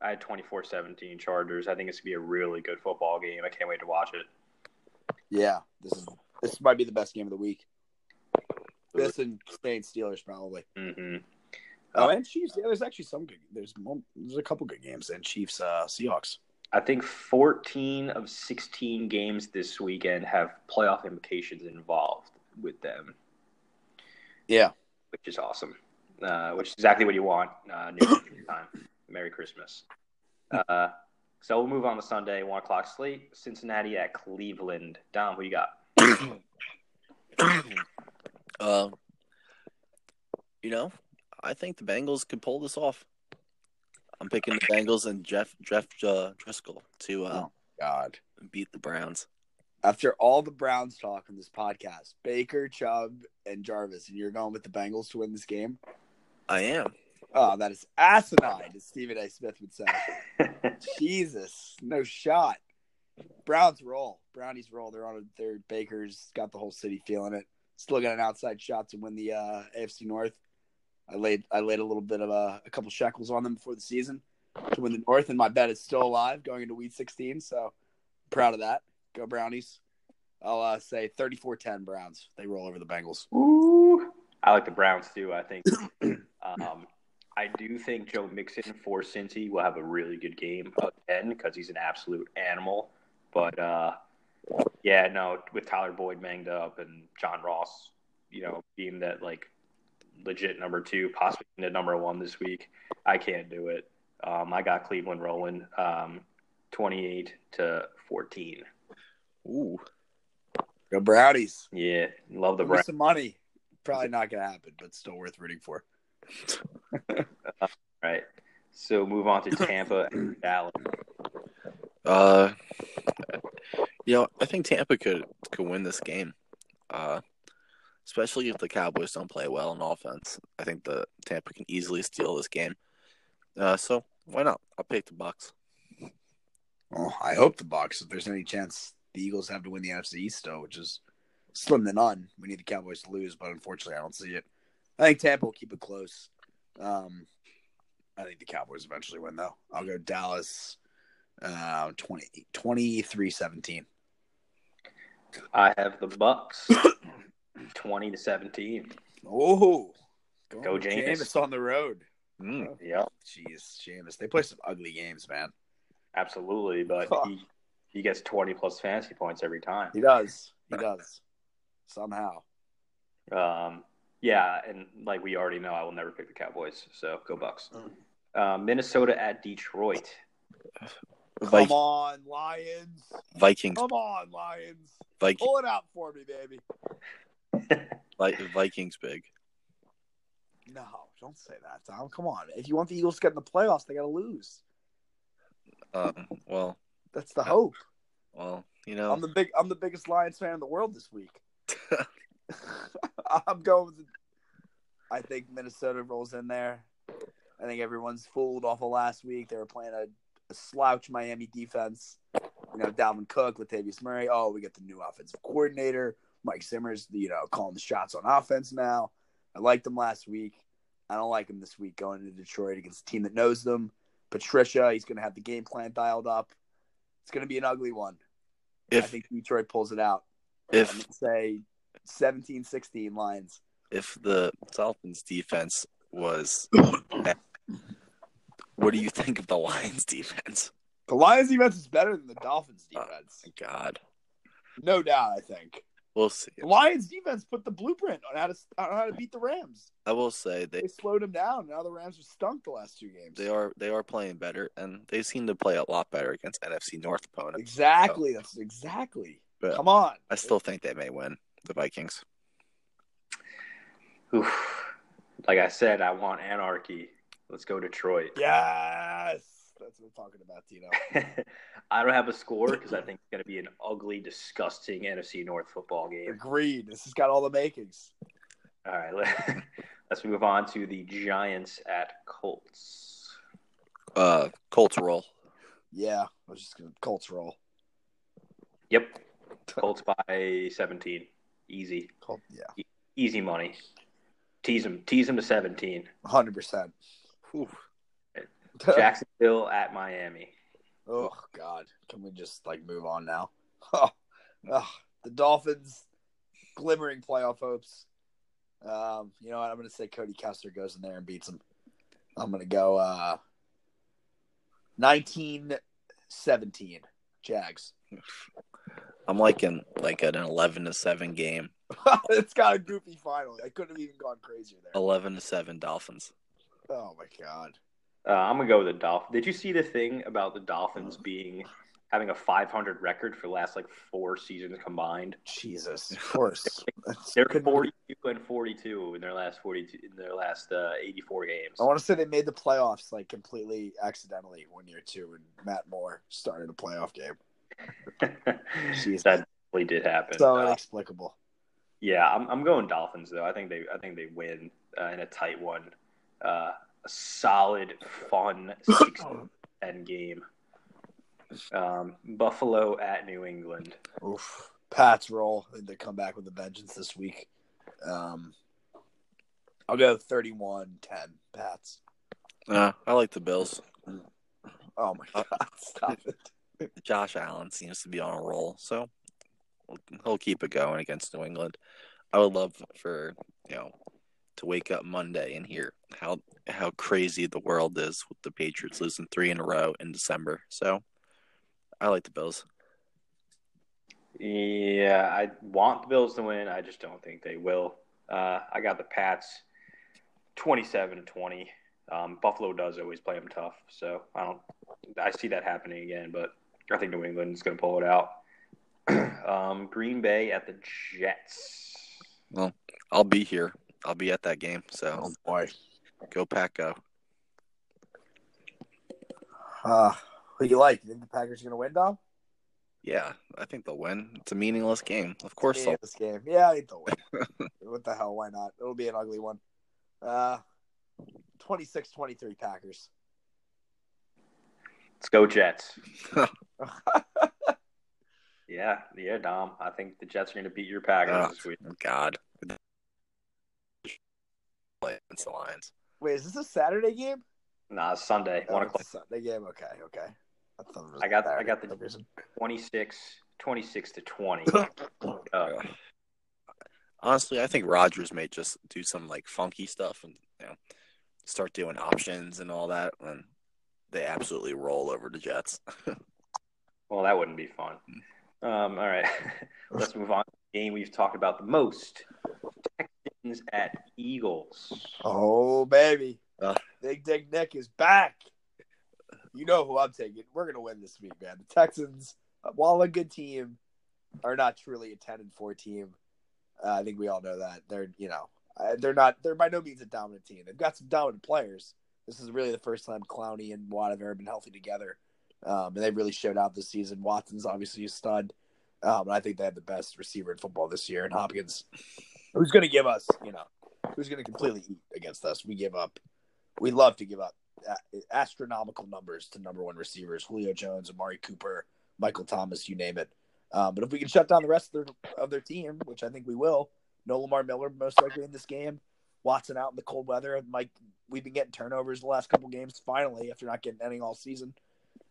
had 24-17 Chargers. I think it's going to be a really good football game. I can't wait to watch it. Yeah, this might be the best game of the week. This and Steelers probably. Mm-hmm. Oh, and Chiefs. Yeah, there's actually some good. There's a couple good games. And Chiefs, Seahawks. I think 14 of 16 games this weekend have playoff implications involved with them. Yeah, which is awesome. Which is exactly what you want. New time. Merry Christmas. So we'll move on to Sunday, 1:00 slate. Cincinnati at Cleveland. Dom, who you got? I think the Bengals could pull this off. I'm picking the Bengals and Jeff Driscoll to beat the Browns. After all the Browns talk on this podcast, Baker, Chubb, and Jarvis, and you're going with the Bengals to win this game? I am. Oh, that is asinine, as Stephen A. Smith would say. Jesus, no shot. Brownies roll. They're on a third. Baker's got the whole city feeling it. Still got an outside shot to win the AFC North. I laid a little bit of a couple shekels on them before the season to win the North, and my bet is still alive going into Week 16, so proud of that. Go Brownies. I'll say 34-10 Browns. They roll over the Bengals. Ooh. I like the Browns, too, I think. I do think Joe Mixon for Cincy will have a really good game again because he's an absolute animal. But, with Tyler Boyd banged up and John Ross, being that, legit number two, possibly the number one this week, I can't do it. I got Cleveland rolling 28-14. Ooh, go Brownies! Yeah, love the Brownies. Some money, probably not going to happen, but still worth rooting for. All right, so move on to Tampa and Dallas. I think Tampa could win this game, especially if the Cowboys don't play well in offense. I think the Tampa can easily steal this game. So why not? I'll pick the Bucs. Oh, I hope the Bucs. If there's any chance. The Eagles have to win the NFC East, though, which is slim to none. We need the Cowboys to lose, but unfortunately I don't see it. I think Tampa will keep it close. I think the Cowboys eventually win, though. I'll go Dallas 23-17. I have the Bucks 20-17. Oh, go Jameis. Jameis on the road. Oh, yeah. Jeez, Jameis. They play some ugly games, man. Absolutely, but he gets 20-plus fantasy points every time. He does. He does. Somehow. Yeah, and like we already know, I will never pick the Cowboys, so go Bucks. Minnesota at Detroit. Come on, Lions. Vikings. Come on, Lions. Vikings. Pull it out for me, baby. Vikings big. No, don't say that, Tom. Come on. If you want the Eagles to get in the playoffs, they got to lose. Well, that's the hope. Well, you know, I'm the biggest Lions fan in the world this week. I'm going with I think Minnesota rolls in there. I think everyone's fooled off of last week. They were playing a slouch Miami defense. You know, Dalvin Cook, Latavius Murray. Oh, we get the new offensive coordinator. Mike Zimmer's, you know, calling the shots on offense now. I liked him last week. I don't like him this week going to Detroit against a team that knows them. Patricia, he's going to have the game plan dialed up. It's going to be an ugly one. I think Detroit pulls it out. I'm going to say 17-16 Lions. If the Dolphins' defense was bad, what do you think of the Lions' defense? The Lions' defense is better than the Dolphins' defense. Oh, God. No doubt, I think. We'll see. The Lions' defense put the blueprint on how to beat the Rams. I will say they slowed them down. Now the Rams are stunk the last two games. They are playing better, and they seem to play a lot better against NFC North opponents. Exactly. So. That's exactly. But come on. I still think they may win, the Vikings. Oof. Like I said, I want anarchy. Let's go Detroit. Yes. That's what I'm talking about, Tino. I don't have a score because I think it's going to be an ugly, disgusting NFC North football game. Agreed. This has got all the makings. All right. Let's move on to the Giants at Colts. Colts roll. Yeah. I was just going to Colts roll. Yep. Colts by 17. Easy. Colt, yeah. Easy money. Tease them to 17. 100%. Ooh. Jacksonville at Miami. Oh, God. Can we just, like, move on now? The Dolphins, glimmering playoff hopes. You know what? I'm going to say Cody Kessler goes in there and beats him. I'm going to go 19-17 Jags. I'm liking, like, an 11-7 game. It's got a goofy final. I couldn't have even gone crazier there. 11-7 Dolphins. Oh, my God. I'm gonna go with the Dolphins. Did you see the thing about the Dolphins having a 500 record for the last like four seasons combined? Jesus, of course. They're 42-42 in their last 84 games. I want to say they made the playoffs like completely accidentally 1 year too, when Matt Moore started a playoff game. Jeez, that really did happen. So inexplicable. Yeah, I'm going Dolphins though. I think they win in a tight one. A solid, fun 6-10 game. Buffalo at New England. Oof. Pats roll. They come back with a vengeance this week. I'll go 31-10 Pats. I like the Bills. Oh, my God. Stop it. Josh Allen seems to be on a roll, so he'll keep it going against New England. I would love for, you know, to wake up Monday and hear how crazy the world is with the Patriots losing 3 in a row in December. So, I like the Bills. Yeah, I want the Bills to win. I just don't think they will. I got the Pats 27-20. Buffalo does always play them tough, so I see that happening again. But I think New England is going to pull it out. Green Bay at the Jets. Well, I'll be here. I'll be at that game, so oh boy, go Pack go. Who do you like? You think the Packers are going to win, Dom? Yeah, I think they'll win. It's a meaningless game. Of course they'll win. This game. Yeah, I think they'll win. What the hell, why not? It'll be an ugly one. 26-23 Packers. Let's go Jets. Yeah, Dom. I think the Jets are going to beat your Packers this week. God. It's the Lions. Wait, is this a Saturday game? Nah, it's Sunday. Oh, 1 o'clock. It's a Sunday game. Okay. I got the 26-20. Honestly, I think Rodgers may just do some like funky stuff and start doing options and all that, and they absolutely roll over the Jets. Well, that wouldn't be fun. All right, let's move on to the game we've talked about the most: Texans at Eagles. Oh baby, Big Dick Nick is back. You know who I'm taking. We're gonna win this week, man. The Texans, while a good team, are not truly a 10-4 team. I think we all know that. They're by no means a dominant team. They've got some dominant players. This is really the first time Clowney and Watt have ever been healthy together. And they really showed out this season. Watson's obviously a stud. And I think they have the best receiver in football this year. And Hopkins, who's going to give us, who's going to completely eat against us. We give up. We love to give up astronomical numbers to number one receivers, Julio Jones, Amari Cooper, Michael Thomas, you name it. But if we can shut down the rest of their team, which I think we will, no Lamar Miller most likely in this game, Watson out in the cold weather. Mike, we've been getting turnovers the last couple games, finally, after not getting any all season.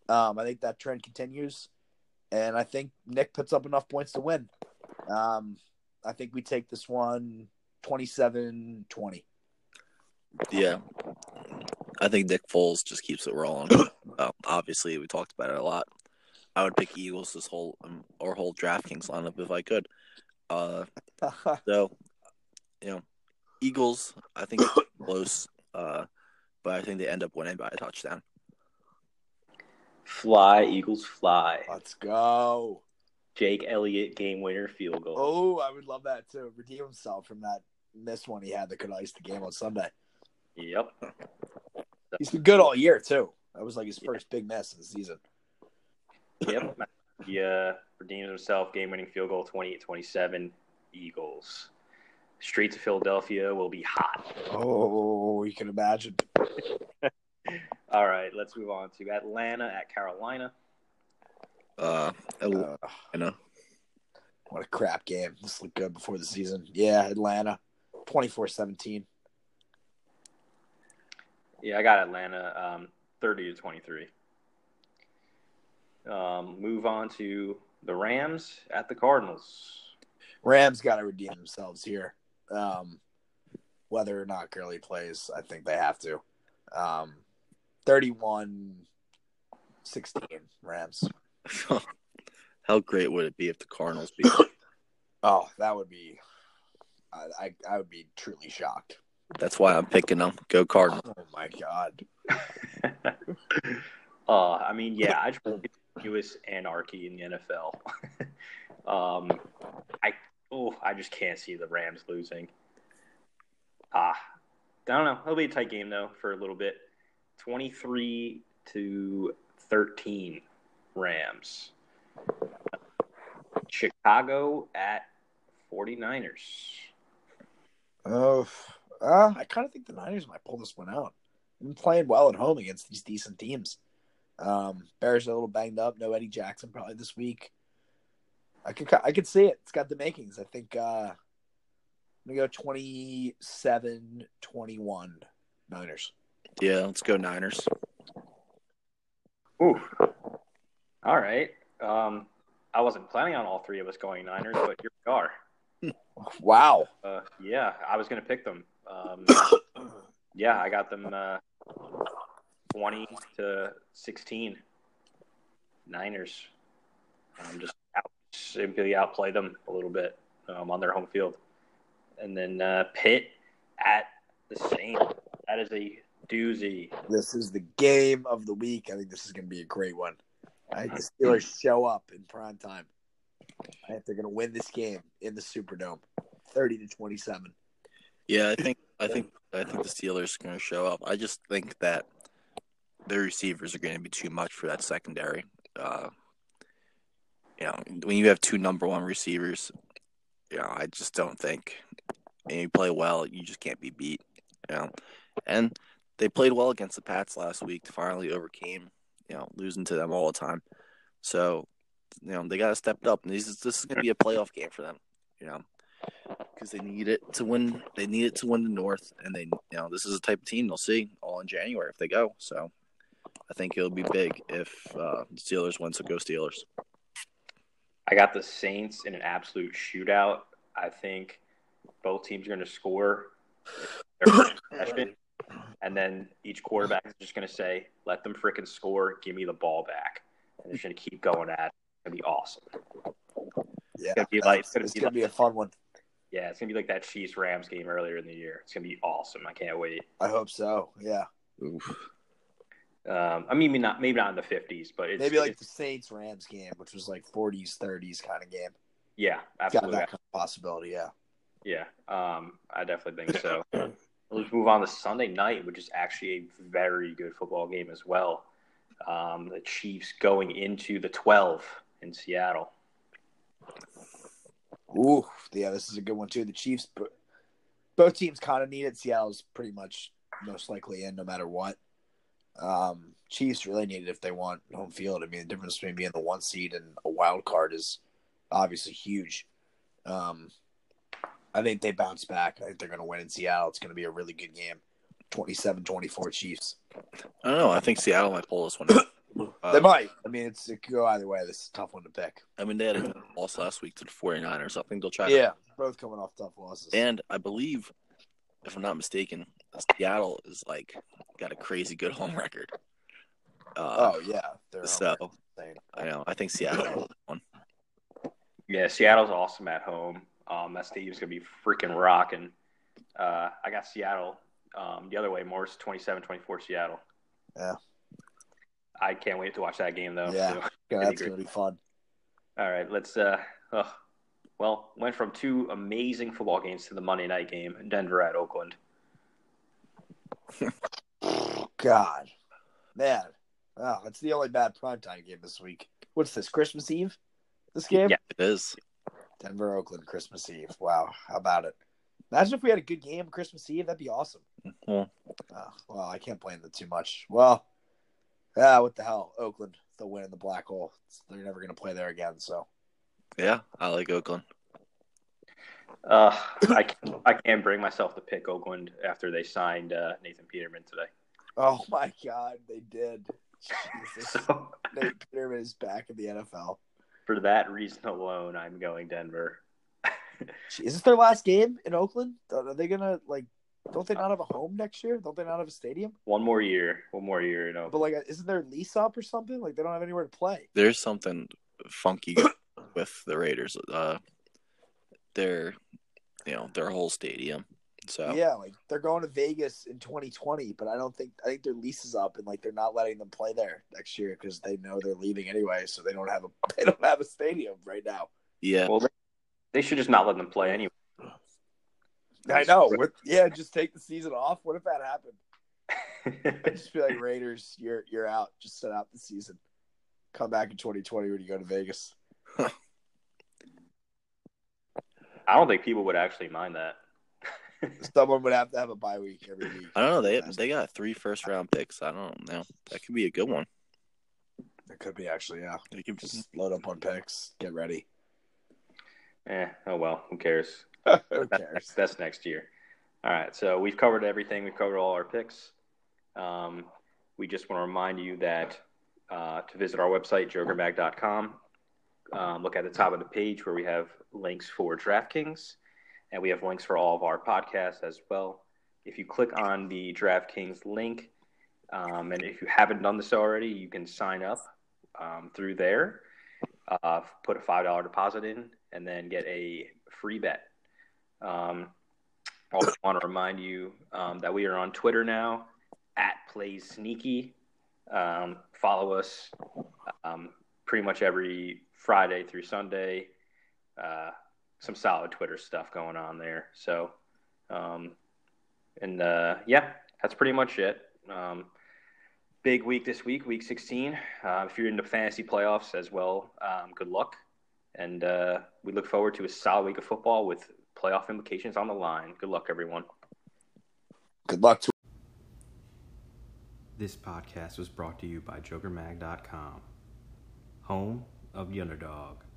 I think that trend continues, and I think Nick puts up enough points to win. I think we take this one 27-20. Yeah. I think Nick Foles just keeps it rolling. Obviously, we talked about it a lot. I would pick Eagles this whole DraftKings lineup if I could. Eagles, I think it's close, but I think they end up winning by a touchdown. Fly, Eagles, fly. Let's go. Jake Elliott, game winner, field goal. Oh, I would love that too. Redeem himself from that miss one he had that could ice the game on Sunday. Yep. He's been good all year too. That was like his first big miss of the season. Yep. Yeah, redeems himself, game-winning field goal, 28-27, Eagles. Streets of Philadelphia will be hot. Oh, you can imagine. All right, let's move on to Atlanta at Carolina. Atlanta. What a crap game. This looked good before the season. Yeah, Atlanta, 24-17. Yeah, I got Atlanta, 30-23. Move on to the Rams at the Cardinals. Rams got to redeem themselves here. Whether or not Gurley plays, I think they have to. 31-16 Rams. How great would it be if the Cardinals beat them? Oh, that would be I would be truly shocked. That's why I'm picking them. Go Cardinals. Oh, my God. I just want continuous anarchy in the NFL. I just can't see the Rams losing. I don't know. It'll be a tight game though for a little bit. 23-13, Rams. Chicago at 49ers. Oh, I kind of think the Niners might pull this one out. They've been playing well at home against these decent teams. Bears are a little banged up. No Eddie Jackson probably this week. I could see it. It's got the makings. I think I'm going to go 27-21 Niners. Yeah, let's go Niners. Ooh. All right. I wasn't planning on all three of us going Niners, but here we are. Wow. Yeah, I was going to pick them. Yeah, I got them 20-16, Niners. Just simply outplay them a little bit on their home field, and then Pitt at the Saints. That is a doozy. This is the game of the week. I think this is going to be a great one. I think the Steelers show up in prime time. I think they're going to win this game in the Superdome, 30-27. Yeah, I think the Steelers are going to show up. I just think that their receivers are going to be too much for that secondary. When you have two number one receivers, I just don't think. And you play well, you just can't be beat. And they played well against the Pats last week. To finally overcame, losing to them all the time. So, they got to step it up. And this is going to be a playoff game for them. because they need it to win. They need it to win the North, and this is the type of team they'll see all in January if they go. So I think it'll be big if the Steelers win. So go Steelers. I got the Saints in an absolute shootout. I think both teams are going to score. And then each quarterback is just going to say, let them frickin' score, give me the ball back. And they're going to keep going at it. It's going to be awesome. Yeah, it's going to be a fun one. Yeah, it's going to be like that Chiefs-Rams game earlier in the year. It's going to be awesome. I can't wait. I hope so, yeah. Oof. I mean, maybe not in the 50s, but it's – maybe like the Saints-Rams game, which was like 40s, 30s kind of game. Yeah, absolutely. Got that kind of possibility, yeah. Yeah, I definitely think so. Let's move on to Sunday night, which is actually a very good football game as well. The Chiefs going into the 12 in Seattle. Ooh, yeah, this is a good one too. The Chiefs, both teams kind of need it. Seattle's pretty much most likely in no matter what. Chiefs really need it if they want home field. I mean, the difference between being the one seed and a wild card is obviously huge. I think they bounce back. I think they're going to win in Seattle. It's going to be a really good game. 27-24 Chiefs. I don't know. I think Seattle might pull this one out. They might. I mean, it could go either way. This is a tough one to pick. I mean, they had a loss last week to the 49ers. I think they'll try to. Yeah, both coming off tough losses. And I believe, if I'm not mistaken, Seattle is got a crazy good home record. Oh, yeah. So, I know. I think Seattle will win. Yeah, Seattle's awesome at home. That stadium's going to be freaking rocking. I got Seattle the other way. Morris, 27-24 Seattle. Yeah. I can't wait to watch that game, though. Yeah, that's going to be fun. All right, let's went from two amazing football games to the Monday night game, Denver at Oakland. God. Man. Wow, that's the only bad primetime game this week. What's this, Christmas Eve? This game? Yeah, it is. Denver, Oakland, Christmas Eve. Wow, how about it? Imagine if we had a good game Christmas Eve. That'd be awesome. Mm-hmm. Well, I can't blame them too much. Well, what the hell? Oakland, they'll win in the black hole. They're never going to play there again. So, yeah, I like Oakland. I can't bring myself to pick Oakland after they signed Nathan Peterman today. Oh my God, they did. Jesus. Nathan Peterman is back in the NFL. For that reason alone, I'm going Denver. Is this their last game in Oakland? Are they gonna don't they not have a home next year? Don't they not have a stadium? One more year in Oakland. But isn't there a lease up or something? They don't have anywhere to play. There's something funky with the Raiders. Their whole stadium. So yeah, they're going to Vegas in 2020, but I think their lease is up and they're not letting them play there next year because they know they're leaving anyway, so they don't have a stadium right now. Yeah, well, they should just not let them play anyway. I know. Just take the season off. What if that happened? I just feel like Raiders, you're out. Just sit out the season. Come back in 2020 when you go to Vegas. I don't think people would actually mind that. Someone would have to have a bye week every week. I don't know. They got 3 first-round picks. I don't know. That could be a good one. It could be, actually, yeah. They could just load up on picks. Get ready. Oh, well. Who cares? That's next year. All right. So we've covered everything. We've covered all our picks. We just want to remind you that to visit our website, JokerMag.com, look at the top of the page where we have links for DraftKings. And we have links for all of our podcasts as well. If you click on the DraftKings link, and if you haven't done this already, you can sign up through there, put a $5 deposit in, and then get a free bet. I also want to remind you that we are on Twitter now, @PlaysSneaky. Follow us pretty much every Friday through Sunday. Some solid Twitter stuff going on there. So, that's pretty much it. Big week this week, week 16. If you're into fantasy playoffs as well, good luck. And we look forward to a solid week of football with playoff implications on the line. Good luck, everyone. Good luck. This podcast was brought to you by JokerMag.com, home of the underdog.